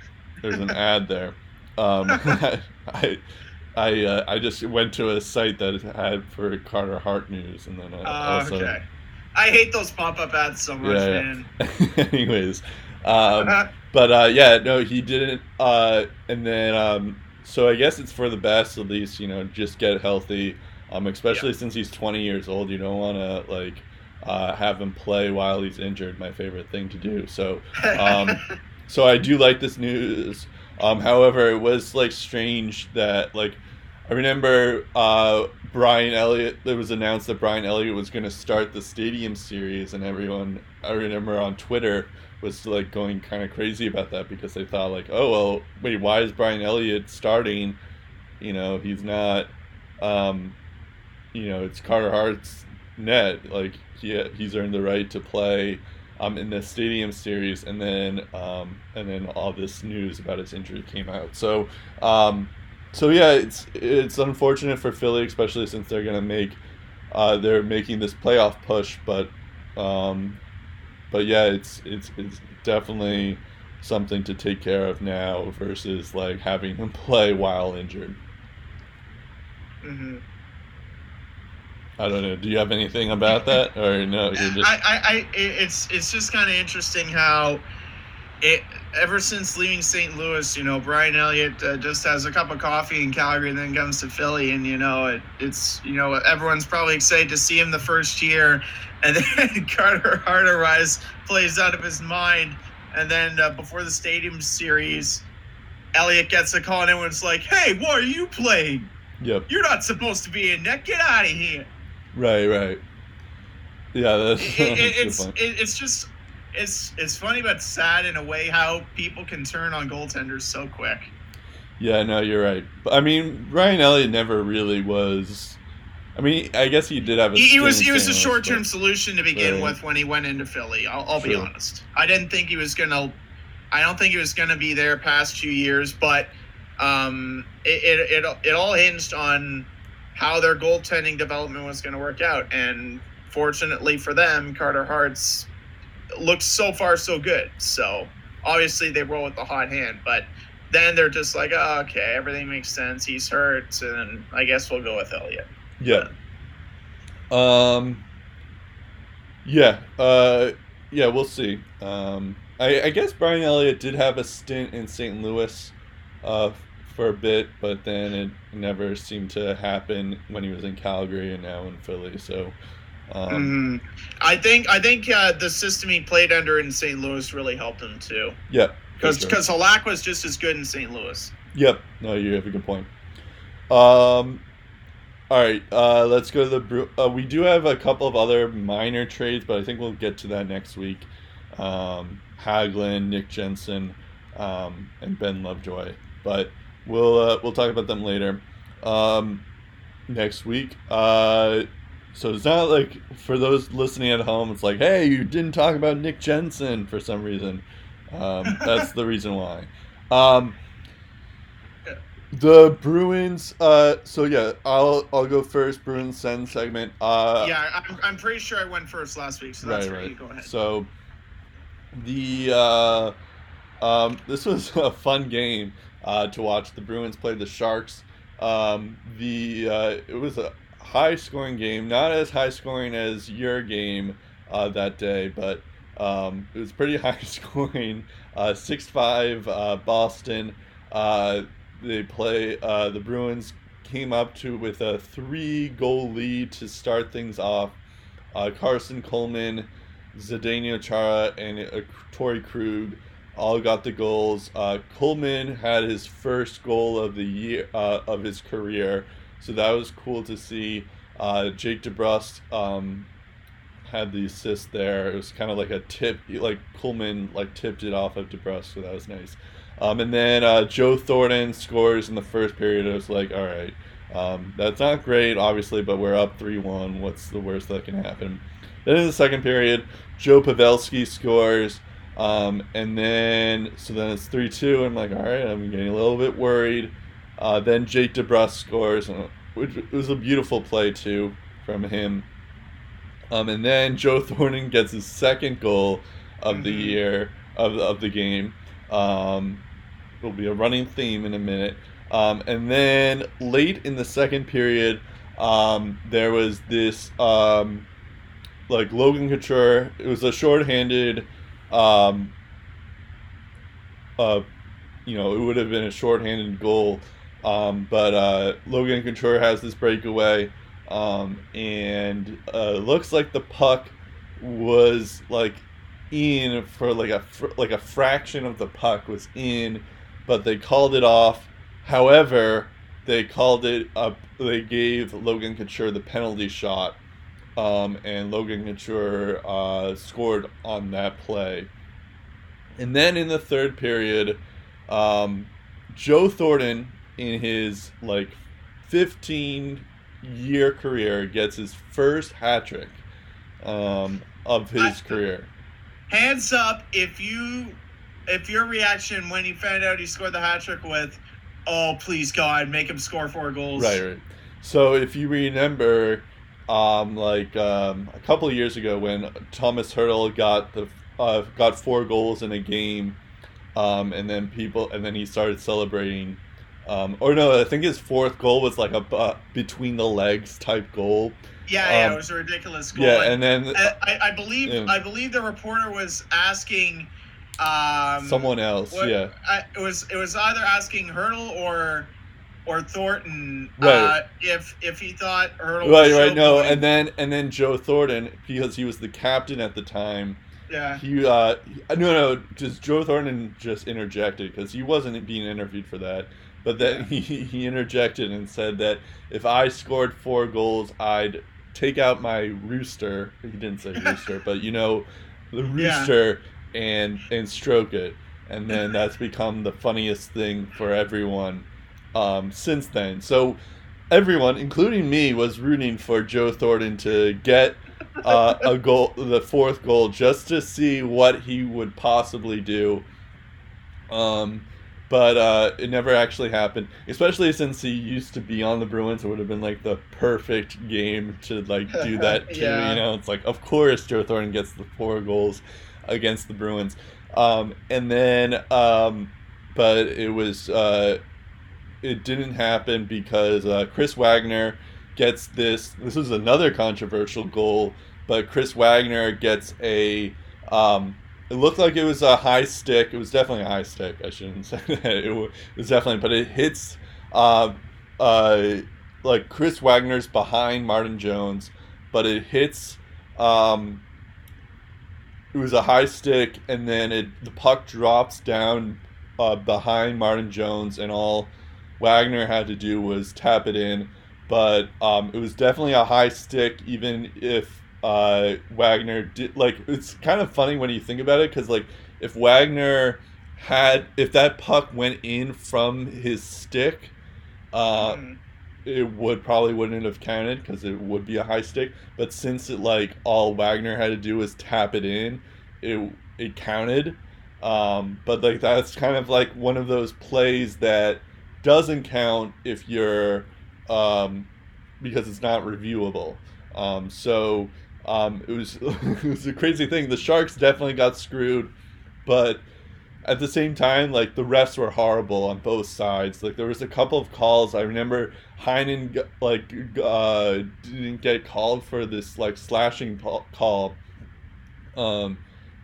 there's an ad there. I just went to a site that had for Carter Hart news, and then okay. I hate those pop-up ads so much, man. Anyways, he didn't. And then, so I guess it's for the best. At least, just get healthy. Especially since he's 20 years old, you don't want to have him play while he's injured. My favorite thing to do. So, so I do like this news. However, it was strange that I remember Brian Elliott. It was announced that Brian Elliott was going to start the Stadium Series, and everyone I remember on Twitter was going kind of crazy about that because they thought why is Brian Elliott starting? He's not. It's Carter Hart's net. He's earned the right to play. In the Stadium Series, and then all this news about his injury came out. So, it's unfortunate for Philly, especially since they're gonna making this playoff push. But it's definitely something to take care of now versus having him play while injured. Mm-hmm. I don't know. Do you have anything about that, or no? You're just... It's just kind of interesting how ever since leaving St. Louis, Brian Elliott just has a cup of coffee in Calgary, and then comes to Philly, and it's everyone's probably excited to see him the first year, and then Carter Hart arrives, plays out of his mind, and then before the Stadium Series, Elliott gets a call, and everyone's like, "Hey, what are you playing? Yep. You're not supposed to be in net. Get out of here." Right. Yeah, it's funny but sad in a way how people can turn on goaltenders so quick. Yeah, no, you're right. But, Ryan Elliott never really was. I guess he did have a. He was a short-term solution to begin with when he went into Philly. I'll be honest. I don't think he was gonna be there past 2 years, but it all hinged on how their goaltending development was going to work out. And fortunately for them, Carter Hart's looks so far so good. So obviously they roll with the hot hand, but then they're just like, oh, okay, everything makes sense. He's hurt, and I guess we'll go with Elliott. Yeah. We'll see. I guess Brian Elliott did have a stint in St. Louis for a bit, but then it never seemed to happen when he was in Calgary and now in Philly. So, I think the system he played under in St. Louis really helped him too. Yeah, because Halak was just as good in St. Louis. Yep. No, you have a good point. All right. Let's go to we do have a couple of other minor trades, but I think we'll get to that next week. Hagelin, Nick Jensen, and Ben Lovejoy, but. We'll talk about them later, next week. So it's not for those listening at home, it's hey, you didn't talk about Nick Jensen for some reason. That's the reason why. The Bruins. I'll go first. Bruins send segment. I'm pretty sure I went first last week, so that's right. You go ahead. So this was a fun game. To watch the Bruins play the Sharks. It was a high-scoring game, not as high-scoring as your game that day, but it was pretty high-scoring. 6-5 Boston. they play the Bruins came up to with a 3-goal lead to start things off. Carson Coleman, Zdeno Chara, and Torey Krug all got the goals. Coleman had his first goal of the year of his career, so that was cool to see. Jake DeBrusk had the assist there. It was kind of like a tip, like Coleman like tipped it off of DeBrusk, so that was nice. And then Joe Thornton scores in the first period. I was like, all right, that's not great, obviously, but we're up 3-1. What's the worst that can happen? Then in the second period, Joe Pavelski scores. And then, so then it's 3-2. I'm like, all right, I'm getting a little bit worried. Then Jake DeBrusk scores, which was a beautiful play, too, from him. And then Joe Thornton gets his second goal of the year, of the game. It'll be a running theme in a minute. And then late in the second period, there was this, like Logan Couture. It was a shorthanded, it would have been a shorthanded goal. But Logan Couture has this breakaway. And looks like the puck was like in for like a fraction of the puck was in, but they called it off. However, they called it up. They gave Logan Couture the penalty shot, and Logan Couture scored on that play. And then in the third period, Joe Thornton in his like 15-year career gets his first hat trick of his career. Hands up if your reaction when he found out he scored the hat trick with, oh please God, make him score 4 goals. Right. So if you remember, a couple of years ago when Thomas Hertel got 4 goals in a game, and then he started celebrating. I think his fourth goal was like a between the legs type goal. Yeah, it was a ridiculous goal. Yeah, and then I believe the reporter was asking someone else. It was either asking Hertel or Thornton, right, if he thought Hertel. And then Joe Thornton, because he was the captain at the time. Yeah. Just Joe Thornton just interjected because he wasn't being interviewed for that. But then he interjected and said that if I scored 4 goals, I'd take out my rooster. He didn't say rooster, but the rooster and stroke it. And then that's become the funniest thing for everyone since then. So everyone, including me, was rooting for Joe Thornton to get a goal, the fourth goal, just to see what he would possibly do. But it never actually happened, especially since he used to be on the Bruins. It would have been like the perfect game to like do that too. Yeah. It's like, of course, Joe Thornton gets the 4 goals against the Bruins. But it was it didn't happen because Chris Wagner gets this. This is another controversial goal, but Chris Wagner gets a. It looked like it was a high stick. It was definitely a high stick. I shouldn't say that. It was definitely, but it hits like Chris Wagner's behind Martin Jones, but it hits. It was a high stick, and then the puck drops down behind Martin Jones, and all Wagner had to do was tap it in. But it was definitely a high stick, even if. Wagner did, like, it's kind of funny when you think about it, because like if that puck went in from his stick, it wouldn't have counted because it would be a high stick. But since it like all Wagner had to do was tap it in, it counted. But like that's kind of like one of those plays that doesn't count if you're because it's not reviewable. It was a crazy thing. The Sharks definitely got screwed, but at the same time, like, the refs were horrible on both sides. Like, there was a couple of calls. I remember Heinen, didn't get called for this, like, slashing call. And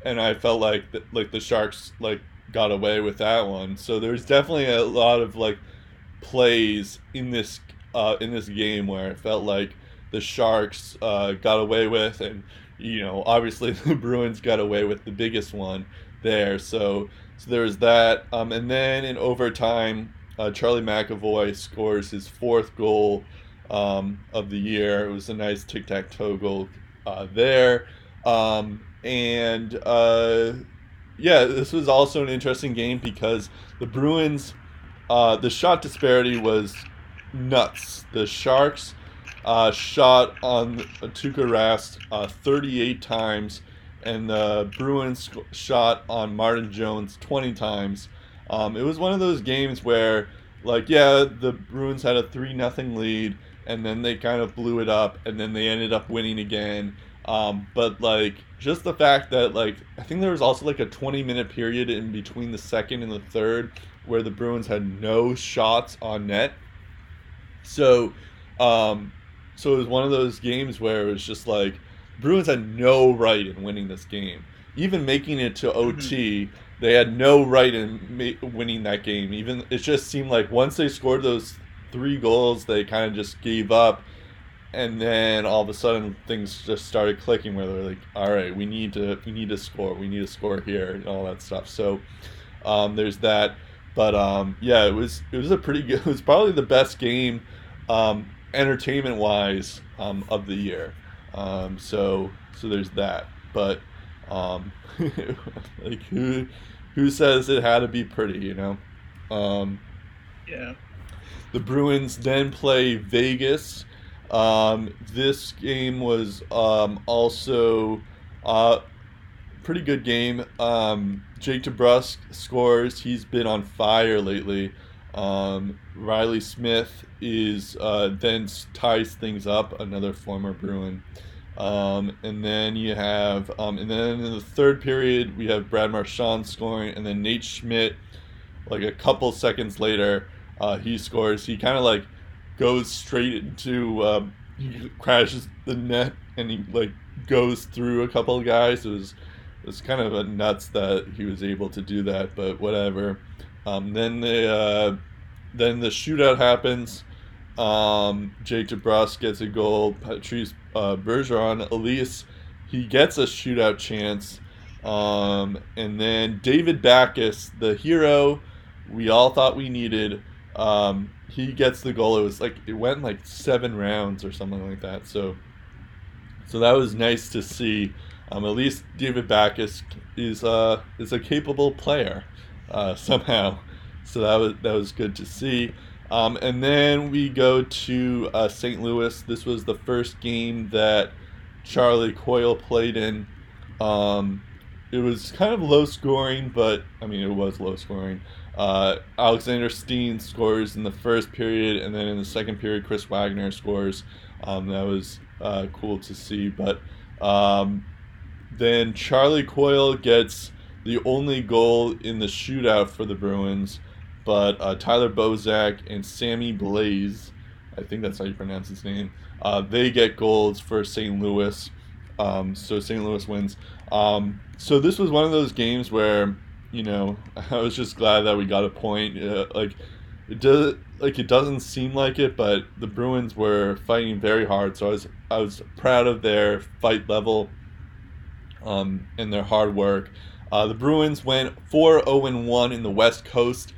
I felt like the Sharks, like, got away with that one. So there was definitely a lot of, like, plays in this game where it felt like the Sharks got away with, and you know, obviously the Bruins got away with the biggest one there. So there was that, and then in overtime, Charlie McAvoy scores his fourth goal of the year. It was a nice tic-tac-toe goal there, and yeah, this was also an interesting game because the Bruins, the shot disparity was nuts. The Sharks shot on Tuukka Rask 38 times, and the Bruins shot on Martin Jones 20 times. It was one of those games where, like, yeah, the Bruins had a 3-0 lead, and then they kind of blew it up, and then they ended up winning again. But, like, just the fact that, like, I think there was also, like, a 20-minute period in between the second and the third where the Bruins had no shots on net. So it was one of those games where it was just like, Bruins had no right in winning this game. Even making it to OT, they had no right in winning that game. Even it just seemed like once they scored those three goals, they kind of just gave up. And then all of a sudden, things just started clicking where they're like, all right, we need to score here and all that stuff. So there's that. But yeah, it was a pretty good. It was probably the best game, entertainment wise, of the year. So there's that. But like who says it had to be pretty, you know? Yeah. The Bruins then play Vegas. This game was also pretty good game. Jake DeBrusk scores. He's been on fire lately. Riley Smith is then ties things up, another former Bruin. And then you have and then in the third period we have Brad Marchand scoring, and then Nate Schmidt, like a couple seconds later, he scores. He kind of like goes straight into he crashes the net, and he like goes through a couple of guys. It was kind of a nuts that he was able to do that, but whatever. Then the shootout happens. Jake DeBrusk gets a goal. Patrice Bergeron, Elias, he gets a shootout chance. And then David Backes, the hero we all thought we needed, he gets the goal. It was like it went like 7 rounds or something like that. So that was nice to see. At least David Backes is a capable player somehow. So that was good to see. And then we go to St. Louis. This was the first game that Charlie Coyle played in. It was kind of low scoring, but I mean it was low scoring. Alexander Steen scores in the first period, and then in the second period Chris Wagner scores. That was cool to see, but then Charlie Coyle gets the only goal in the shootout for the Bruins. But Tyler Bozak and Sammy Blais, I think that's how you pronounce his name, they get goals for St. Louis. So St. Louis wins. So this was one of those games where, you know, I was just glad that we got a point. It doesn't seem like it, but the Bruins were fighting very hard. So I was proud of their fight level and their hard work. The Bruins went 4-0-1 in the West Coast,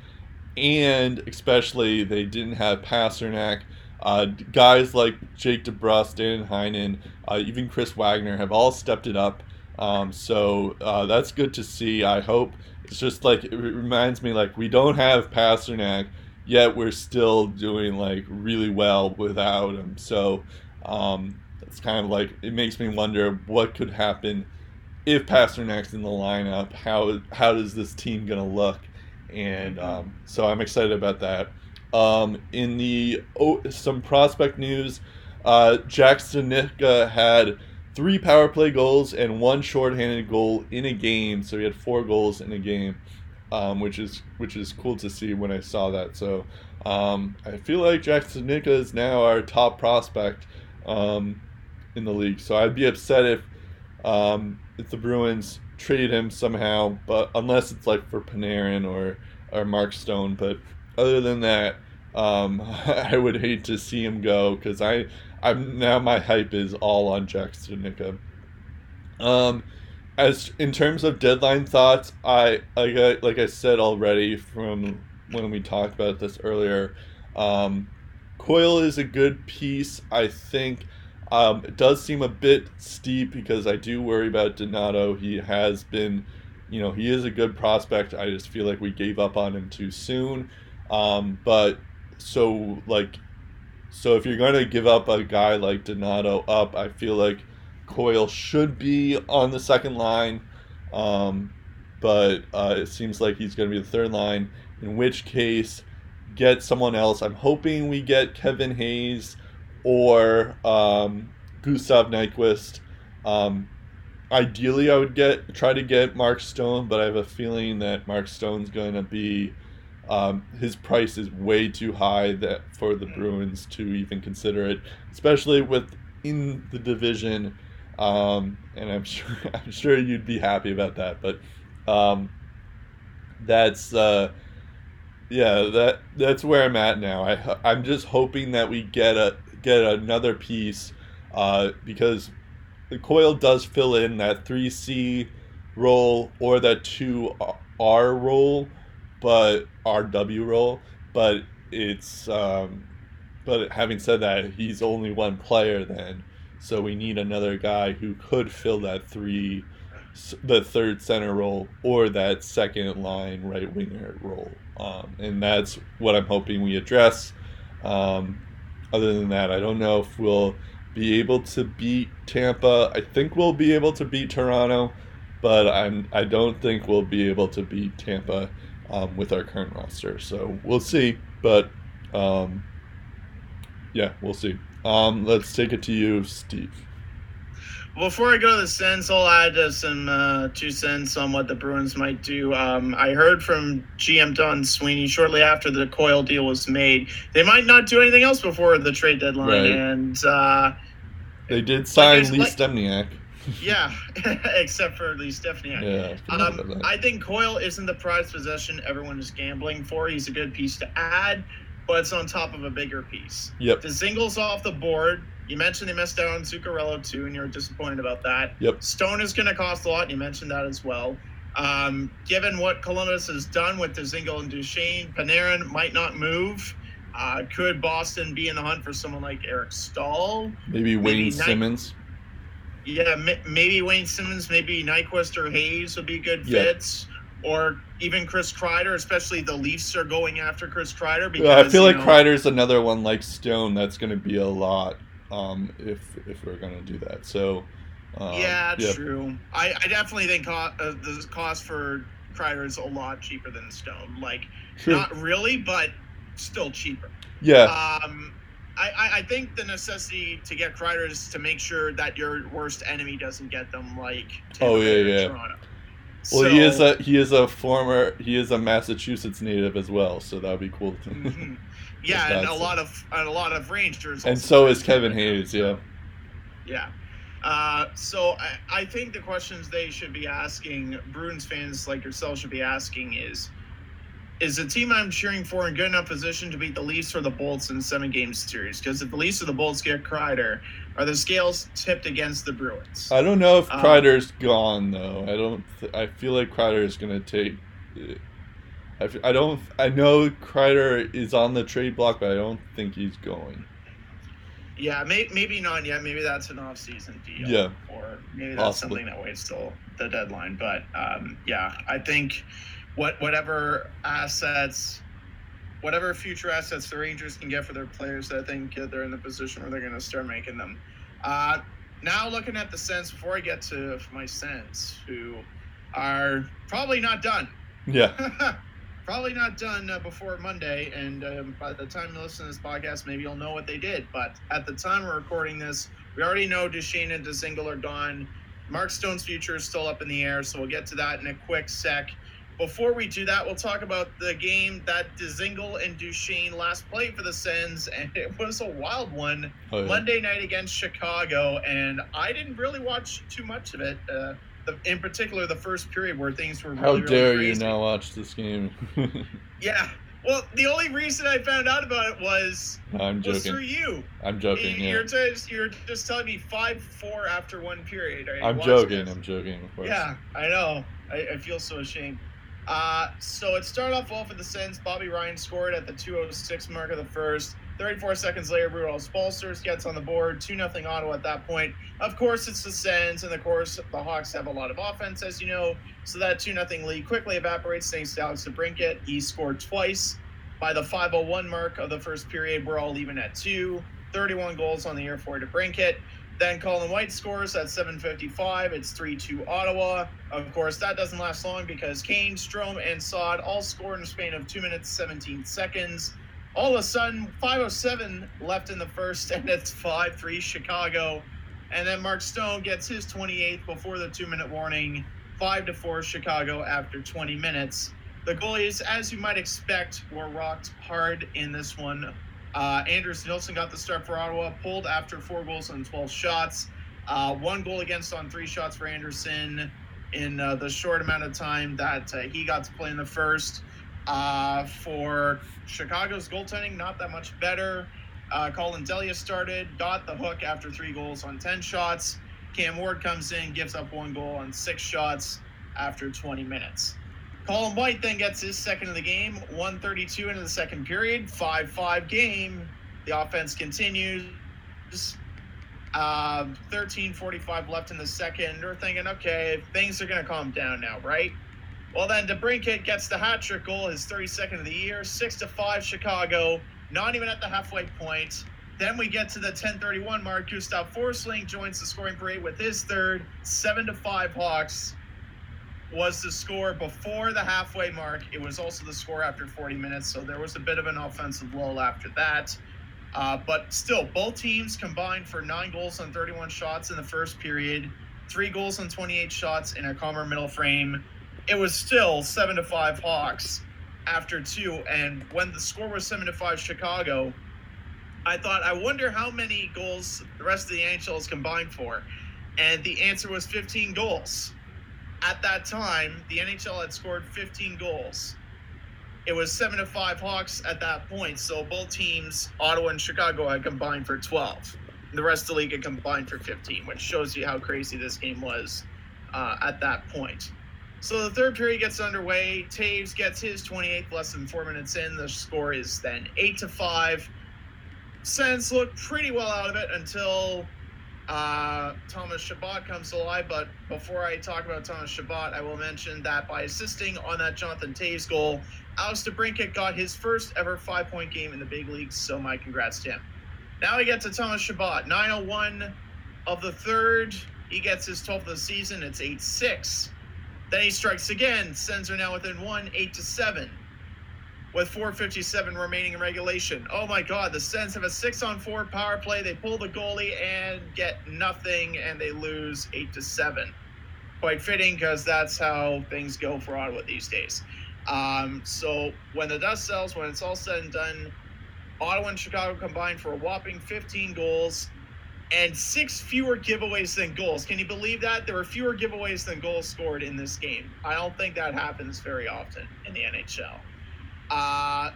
and especially they didn't have Pasternak. Guys like Jake DeBrusk, Dan Heinen, even Chris Wagner have all stepped it up. So that's good to see. I hope it's just like it reminds me like we don't have Pasternak, yet we're still doing like really well without him. So it's kind of like it makes me wonder what could happen. If Pasternak's in the lineup, how does this team gonna look? And so I'm excited about that. In the some prospect news, Jack Stanica had 3 power play goals and 1 shorthanded goal in a game, so he had 4 goals in a game, which is cool to see when I saw that. So I feel like Jack Stanica is now our top prospect in the league. So I'd be upset if the Bruins trade him somehow, but unless it's like for Panarin or Mark Stone. But other than that, I would hate to see him go because I'm now my hype is all on Jackson Nika. As in terms of deadline thoughts, I said already from when we talked about this earlier, Coyle is a good piece. I think it does seem a bit steep because I do worry about Donato. He has been, he is a good prospect. I just feel like we gave up on him too soon. So if you're going to give up a guy like Donato up, I feel like Coyle should be on the second line. But it seems like he's going to be the third line, in which case get someone else. I'm hoping we get Kevin Hayes or Gustav Nyquist. Ideally, I would try to get Mark Stone, but I have a feeling that Mark Stone's going to be... his price is way too high for the Bruins to even consider it, especially within the division. And I'm sure you'd be happy about that. But that's where I'm at now. I'm just hoping that we get another piece because the Coyle does fill in that 3C role or that 2R role. But RW role, but it's but having said that, he's only one player then, so we need another guy who could fill that the third center role or that second line right winger role, and that's what I'm hoping we address. Other than that, I don't know if we'll be able to beat Tampa. I think we'll be able to beat Toronto, but I don't think we'll be able to beat Tampa. With our current roster, so we'll see. But we'll see. Let's take it to you, Steve. Before I go to the cents, I'll add some 2 cents on what the Bruins might do. I heard from GM Don Sweeney shortly after the Coyle deal was made. They might not do anything else before the trade deadline, right. And they did sign Lee Stempniak. Yeah, except for Lee Stempniak. Yeah, I think Coyle isn't the prized possession everyone is gambling for. He's a good piece to add, but it's on top of a bigger piece. Yep. The Dzingel's off the board. You mentioned they missed out on Zuccarello too, and you're disappointed about that. Yep. Stone is going to cost a lot, and you mentioned that as well. Given what Columbus has done with the Dzingel and Duchene, Panarin might not move. Could Boston be in the hunt for someone like Eric Staal? Maybe Wayne Simmons. Yeah, maybe Wayne Simmons, maybe Nyquist or Hayes would be good fits, or even Chris Kreider, especially the Leafs are going after Chris Kreider. Because, I feel like Kreider's another one like Stone that's going to be a lot if we're going to do that. So true. I definitely think the cost for Kreider is a lot cheaper than Stone. Not really, but still cheaper. Yeah. I think the necessity to get Kreider is to make sure that your worst enemy doesn't get them, like Tampa or Toronto. Well, so, he is a Massachusetts native as well, so that would be cool. Mm-hmm. Yeah, and a lot of Rangers. And so is Kevin Hayes. Yeah. So I think the questions they should be asking, Bruins fans like yourself should be asking, is the team I'm cheering for in good enough position to beat the Leafs or the Bolts in 7-game series? Because if the Leafs or the Bolts get Kreider, are the scales tipped against the Bruins? I don't know if Kreider's gone though. I feel like Kreider is going to take. I know Kreider is on the trade block, but I don't think he's going. Yeah, maybe not yet. Maybe that's an off-season deal. Yeah, or maybe that's something that waits till the deadline. But I think. Whatever future assets the Rangers can get for their players, I think they're in the position where they're going to start making them. Now looking at the Sens, before I get to my Sens, who are probably not done. Yeah. Probably not done before Monday, and by the time you listen to this podcast, maybe you'll know what they did. But at the time we're recording this, we already know Duchene and Dzingel are gone. Mark Stone's future is still up in the air, so we'll get to that in a quick sec. Before we do that, we'll talk about the game that Dzingel and Duchene last played for the Sens, and it was a wild one. Oh, yeah. Monday night against Chicago, and I didn't really watch too much of it, in particular the first period where things were really, really crazy. How dare you not watch this game? Yeah, Well, the only reason I found out about it was through you. I'm joking. You're just telling me 5-4 after one period. I'm joking. Of course. Yeah, I know. I feel so ashamed. So it started off well for the Sens. Bobby Ryan scored at the 2:06 mark of the first. 34 seconds later, Rudolph Spoelstra gets on the board. 2-0 Ottawa at that point. Of course, it's the Sens, and of course, the Hawks have a lot of offense, as you know. So that 2-0 lead quickly evaporates thanks to Alex DeBrincat. He scored twice. By the 5:01 mark of the first period, we're all even at 2. 31 goals on the year for DeBrincat. Then Colin White scores at 7:55. It's 3-2 Ottawa. Of course, that doesn't last long because Kane, Strome, and Saad all score in a span of 2 minutes, 17 seconds. All of a sudden, 5:07 left in the first, and it's 5-3 Chicago. And then Mark Stone gets his 28th before the 2-minute warning, 5-4 Chicago after 20 minutes. The goalies, as you might expect, were rocked hard in this one. Anders Nilsson got the start for Ottawa, pulled after 4 goals on 12 shots. 1 goal against on 3 shots for Anderson in the short amount of time that he got to play in the first. For Chicago's goaltending, not that much better. Colin Delia started, got the hook after 3 goals on 10 shots. Cam Ward comes in, gives up 1 goal on 6 shots after 20 minutes. Colin White then gets his second of the game, 1:32 into the second period, 5-5 game. The offense continues. 13:45 left in the second. We're thinking, okay, things are going to calm down now, right? Well, then DeBrincat gets the hat-trick goal, his 32nd of the year, 6-5 Chicago, not even at the halfway point. Then we get to the 10:31 mark. Gustav Forsling joins the scoring parade with his third, 7-5 Hawks. Was the score before the halfway mark. It was also the score after 40 minutes, so there was a bit of an offensive lull after that. But still, both teams combined for 9 goals on 31 shots in the first period, 3 goals on 28 shots in a calmer middle frame. It was still 7-5 Hawks after 2, and when the score was 7-5 Chicago, I thought, I wonder how many goals the rest of the NHL is combined for, and the answer was 15 goals. At that time, the NHL had scored 15 goals. It was 7-5 Hawks at that point, so both teams, Ottawa and Chicago, had combined for 12. The rest of the league had combined for 15, which shows you how crazy this game was at that point. So the third period gets underway. Taves gets his 28th less than 4 minutes in. The score is then 8-5. Sens look pretty well out of it until... Thomas Chabot comes alive, but before I talk about Thomas Chabot, I will mention that by assisting on that Jonathan Taves goal, Alex DeBrincat got his first ever 5-point game in the big league, so my congrats to him. Now we get to Thomas Chabot, 9:01 of the third. He gets his 12th of the season. It's 8-6. Then he strikes again. Sens are now within 1, 8-7, with 4:57 remaining in regulation. Oh my God, the Sens have a 6-on-4 power play. They pull the goalie and get nothing, and they lose 8-7. Quite fitting, because that's how things go for Ottawa these days. So when the dust settles, when it's all said and done, Ottawa and Chicago combined for a whopping 15 goals and 6 fewer giveaways than goals. Can you believe that? There were fewer giveaways than goals scored in this game. I don't think that happens very often in the NHL.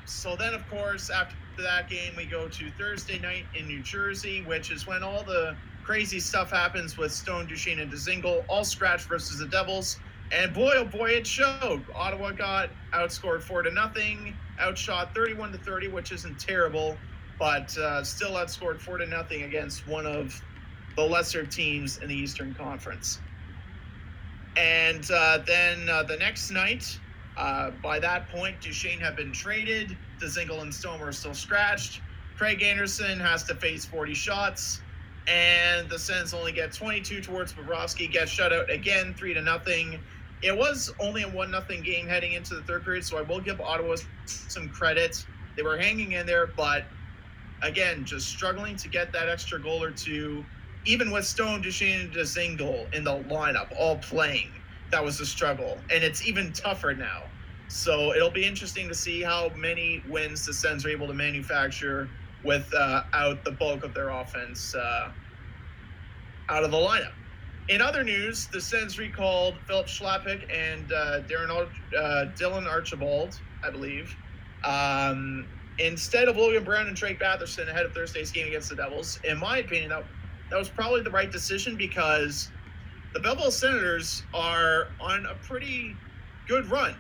So then, of course, after that game, we go to Thursday night in New Jersey, which is when all the crazy stuff happens with Stone, Duchene, and Dzingel, all scratch versus the Devils. And boy, oh boy, it showed. Ottawa got outscored 4-0, outshot 31-30, which isn't terrible, but still outscored 4-0 against one of the lesser teams in the Eastern Conference. And then the next night... by that point, Duchene had been traded. Dzingel and Stone were still scratched. Craig Anderson has to face 40 shots. And the Sens only get 22 towards Bobrovsky. Gets shut out again, 3-0. It was only a 1-0 game heading into the third period, so I will give Ottawa some credit. They were hanging in there, but again, just struggling to get that extra goal or two, even with Stone, Duchene, and Dzingel in the lineup, all playing. That was a struggle, and it's even tougher now. So it'll be interesting to see how many wins the Sens are able to manufacture without the bulk of their offense out of the lineup. In other news, the Sens recalled Philip Schlappick and Dylan Archibald, I believe, Instead of Logan Brown and Drake Batherson ahead of Thursday's game against the Devils. In my opinion, that was probably the right decision because the Belleville Senators are on a pretty good run,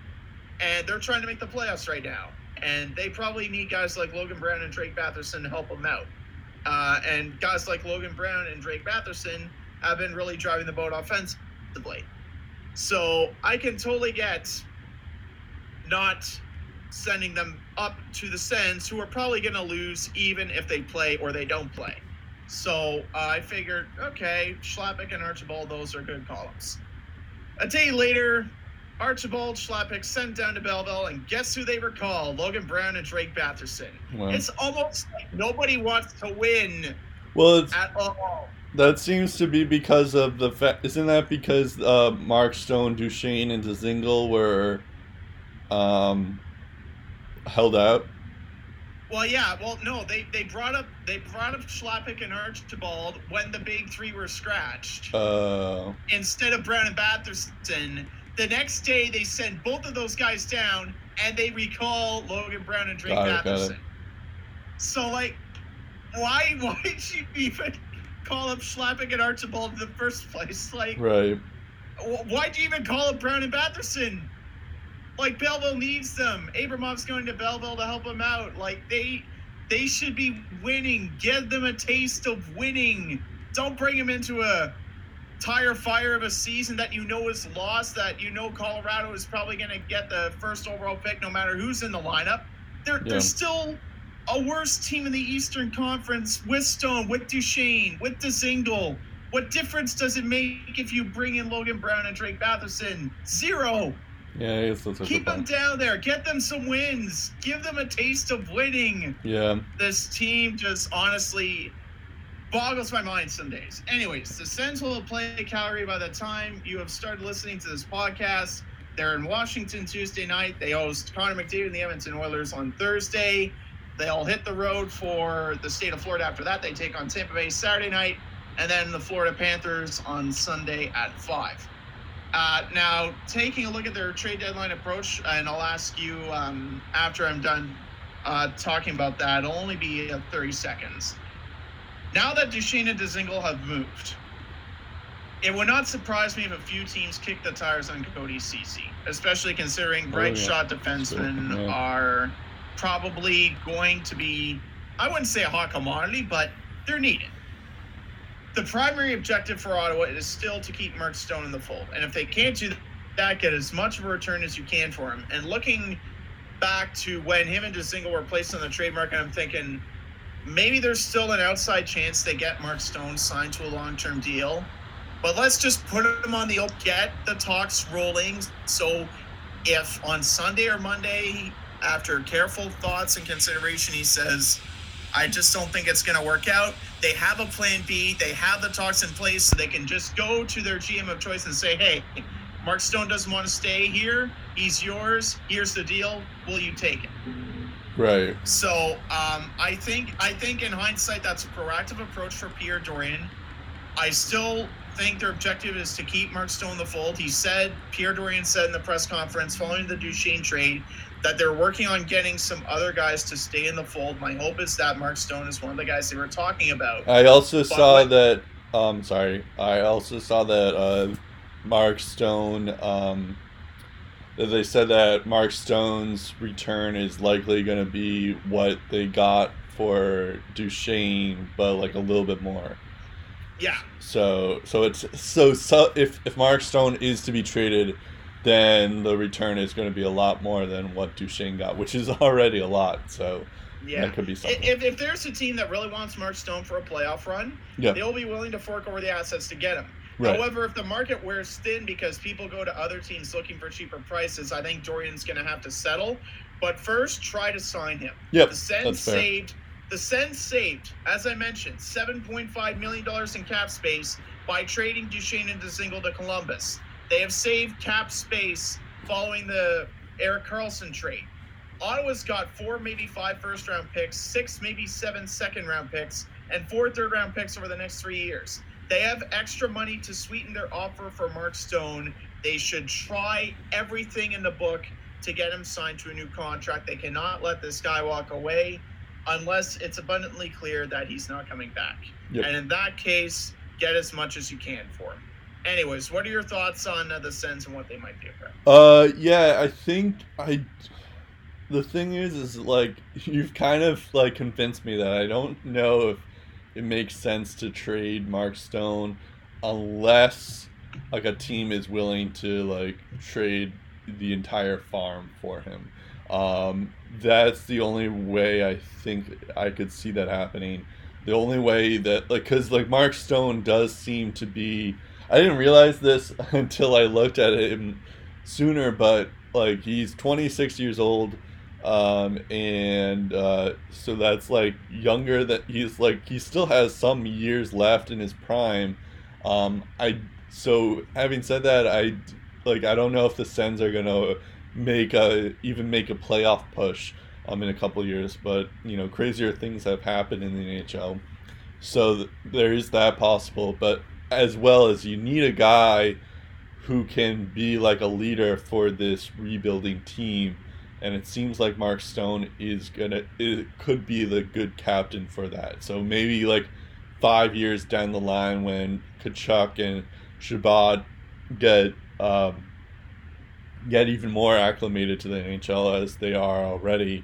and they're trying to make the playoffs right now. And they probably need guys like Logan Brown and Drake Batherson to help them out. And guys like Logan Brown and Drake Batherson have been really driving the boat offensively. So I can totally get not sending them up to the Sens, who are probably going to lose even if they play or they don't play. So I figured, okay, Schlappick and Archibald, those are good columns. A day later, Archibald, Schlappick sent down to Belleville, and guess who they recall? Logan Brown and Drake Batherson. Wow. It's almost like nobody wants to win at all. That seems to be because of the fact... Isn't that because Mark Stone, Duchene, and Dzingel were held out? Well, yeah. Well, no, they brought up Schlappick and Archibald when the big three were scratched. Instead of Brown and Batherson... The next day, they send both of those guys down, and they recall Logan Brown and Drake Batherson. So, like, why did you even call up Schlappick and Archibald in the first place? Like, right. Why'd you even call up Brown and Batherson? Like, Belleville needs them. Abramov's going to Belleville to help them out. Like, they should be winning. Give them a taste of winning. Don't bring them into a tire fire of a season that you know is lost, that you know Colorado is probably going to get the first overall pick no matter who's in the lineup. They're still a worse team in the Eastern Conference with Stone, with Duchene, with Dzingel. What difference does it make if you bring in Logan Brown and Drake Batherson? Zero. Yeah, keep them down there. Get them some wins. Give them a taste of winning. Yeah. This team just honestly... boggles my mind some days. Anyways, the Sens will play Calgary by the time you have started listening to this podcast. They're in Washington Tuesday night. They host Connor McDavid and the Edmonton Oilers on Thursday. They'll hit the road for the state of Florida after that. They take on Tampa Bay Saturday night, and then the Florida Panthers on Sunday at 5. Now, taking a look at their trade deadline approach, and I'll ask you after I'm done talking about that. It'll only be 30 seconds. Now that Duchene and Dzingel have moved, it would not surprise me if a few teams kick the tires on Cody Ceci, especially considering right-shot defensemen are probably going to be, I wouldn't say a hot commodity, but they're needed. The primary objective for Ottawa is still to keep Mark Stone in the fold, and if they can't do that, get as much of a return as you can for him. And looking back to when him and Dzingel were placed on the trade market, I'm thinking... maybe there's still an outside chance they get Mark Stone signed to a long-term deal, but let's just put him on the open, get the talks rolling. So if on Sunday or Monday, after careful thoughts and consideration, he says, I just don't think it's going to work out, they have a plan B, they have the talks in place, so they can just go to their GM of choice and say, hey, Mark Stone doesn't want to stay here. He's yours. Here's the deal. Will you take it? Right. So I think in hindsight, that's a proactive approach for Pierre Dorian. I still think their objective is to keep Mark Stone in the fold. Pierre Dorian said in the press conference following the Duchene trade that they're working on getting some other guys to stay in the fold. My hope is that Mark Stone is one of the guys they were talking about. I also saw that Mark Stone... they said that Mark Stone's return is likely going to be what they got for Duchene, but like a little bit more. Yeah. So if Mark Stone is to be traded, then the return is going to be a lot more than what Duchene got, which is already a lot. So yeah, that could be something. If there's a team that really wants Mark Stone for a playoff run, they'll be willing to fork over the assets to get him. Right. However, if the market wears thin because people go to other teams looking for cheaper prices, I think Dorian's going to have to settle. But first, try to sign him. Yep, the Sens saved, as I mentioned, $7.5 million in cap space by trading Duchene and Dzingel to Columbus. They have saved cap space following the Erik Karlsson trade. Ottawa's got 4, maybe 5 first-round picks, 6, maybe 7 second-round picks, and 4 third-round picks over the next 3 years. They have extra money to sweeten their offer for Mark Stone. They should try everything in the book to get him signed to a new contract. They cannot let this guy walk away unless it's abundantly clear that he's not coming back. Yep. And in that case, get as much as you can for him. Anyways, what are your thoughts on the Sens and what they might do? Yeah, I think the thing is like, you've kind of like convinced me that I don't know if it makes sense to trade Mark Stone unless like a team is willing to like trade the entire farm for him. That's the only way I think I could see that happening. The only way that like, cause like Mark Stone does seem to be, I didn't realize this until I looked at him sooner, but like he's 26 years old. So that's like younger, that he's like, he still has some years left in his prime. So having said that, I don't know if the Sens are going to make a playoff push in a couple years, but you know, crazier things have happened in the NHL. So there is that possible, but as well as you need a guy who can be like a leader for this rebuilding team. And it seems like Mark Stone could be the good captain for that. So maybe like 5 years down the line when Tkachuk and Shabbat get even more acclimated to the NHL as they are already,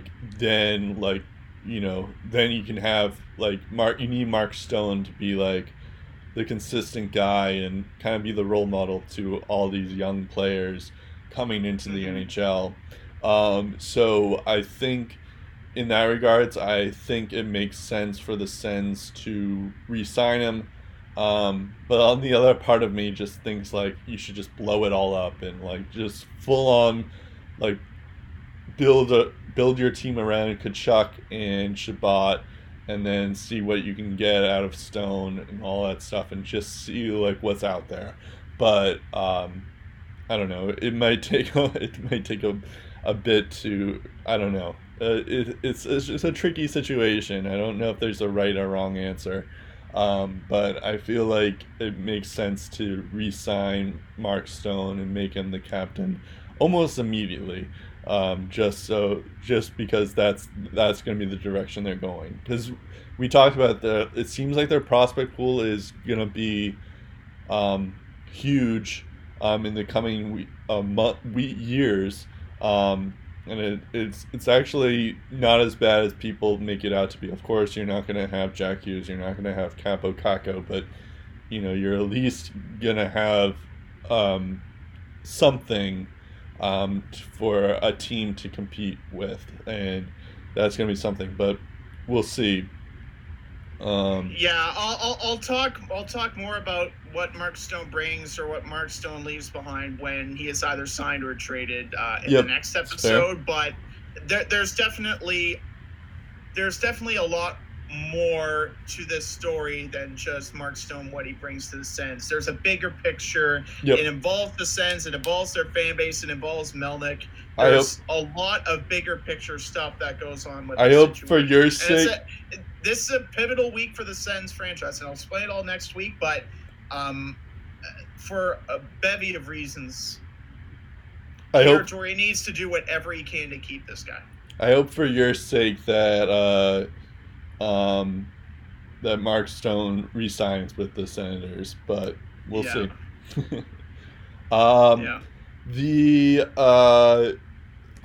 then you can have you need Mark Stone to be like the consistent guy and kind of be the role model to all these young players coming into the NHL. So I think in that regards, I think it makes sense for the Sens to re-sign him. But on the other part of me just thinks like you should just blow it all up and like just full on like build your team around Tkachuk and Shabbat and then see what you can get out of Stone and all that stuff and just see like what's out there. But I don't know, it might take a bit to, I don't know, it's just a tricky situation. I don't know if there's a right or wrong answer. But I feel like it makes sense to re-sign Mark Stone and make him the captain almost immediately, because that's going to be the direction they're going. Because we talked about it seems like their prospect pool is going to be huge in the coming years, and it's actually not as bad as people make it out to be. Of course, you're not going to have Jack Hughes, you're not going to have Capo Caco, but you know, you're at least going to have something for a team to compete with, and that's going to be something. But we'll see. I'll talk more about what Mark Stone brings or what Mark Stone leaves behind when he is either signed or traded in the next episode. Fair. But there's definitely a lot more to this story than just Mark Stone, what he brings to the Sens. There's a bigger picture. Yep. It involves the Sens, it involves their fan base, it involves Melnyk. There's a lot of bigger picture stuff that goes on with the situation. For your sake. This is a pivotal week for the Sens franchise, and I'll explain it all next week, but for a bevy of reasons, Tortorella needs to do whatever he can to keep this guy. I hope for your sake that that Mark Stone re-signs with the Senators, but we'll see.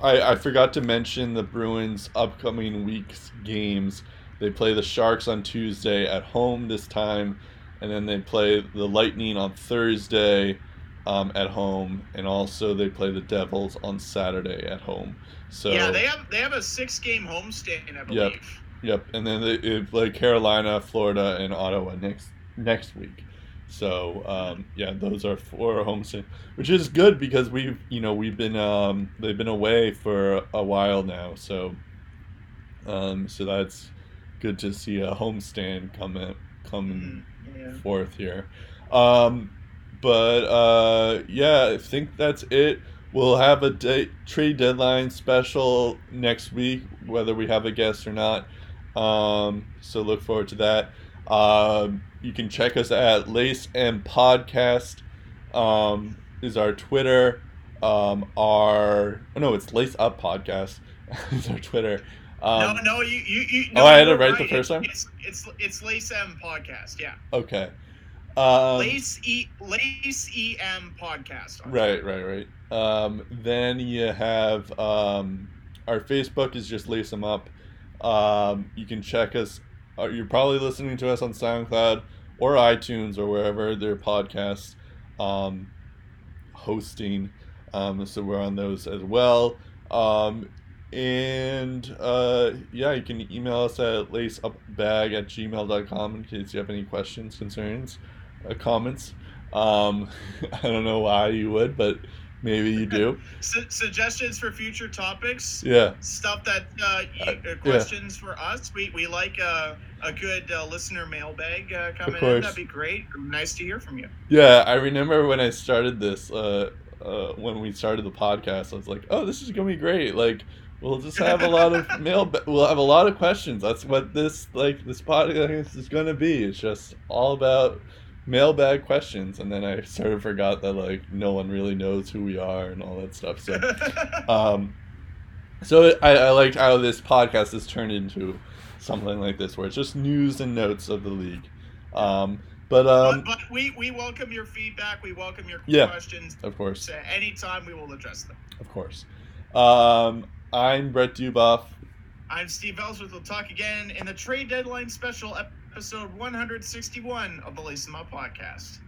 I forgot to mention the Bruins' upcoming week's games. They play the Sharks on Tuesday at home this time, and then they play the Lightning on Thursday at home, and also they play the Devils on Saturday at home. So yeah, they have a 6-game homestand, I believe. Yep. And then they play Carolina, Florida, and Ottawa next week. So those are 4 homestands, which is good because they've been away for a while now. So so that's good to see a homestand coming forth here. I think that's it. We'll have a trade deadline special next week, whether we have a guest or not. So look forward to that. You can check us at Lace and Podcast is our Twitter. It's Lace Up Podcast. It's our Twitter. I had it right the first time. It's Lace M Podcast. Yeah. Okay. Lace EM Podcast. Right. Then you have our Facebook is just Lace Em Up. You can check us. You're probably listening to us on SoundCloud or iTunes or wherever their podcasts hosting. So we're on those as well. You can email us at laceupbag@gmail.com in case you have any questions, concerns, comments. I don't know why you would, but maybe you do. Suggestions for future topics. Yeah. Stuff that questions for us. We like a good listener mailbag coming in. That'd be great. Nice to hear from you. Yeah, I remember when I started this. When we started the podcast, I was like, "Oh, this is gonna be great! Like, we'll just have a lot of we'll have a lot of questions. That's what this podcast is gonna be. It's just all about mailbag questions." And then I sort of forgot that no one really knows who we are and all that stuff. So, I liked how this podcast has turned into something like this, where it's just news and notes of the league. But we welcome your feedback. We welcome your questions. Of course. So anytime we will address them. Of course. I'm Brett Duboff. I'm Steve Ellsworth. We'll talk again in the Trade Deadline Special, episode 161 of the Lace Em Up Podcast.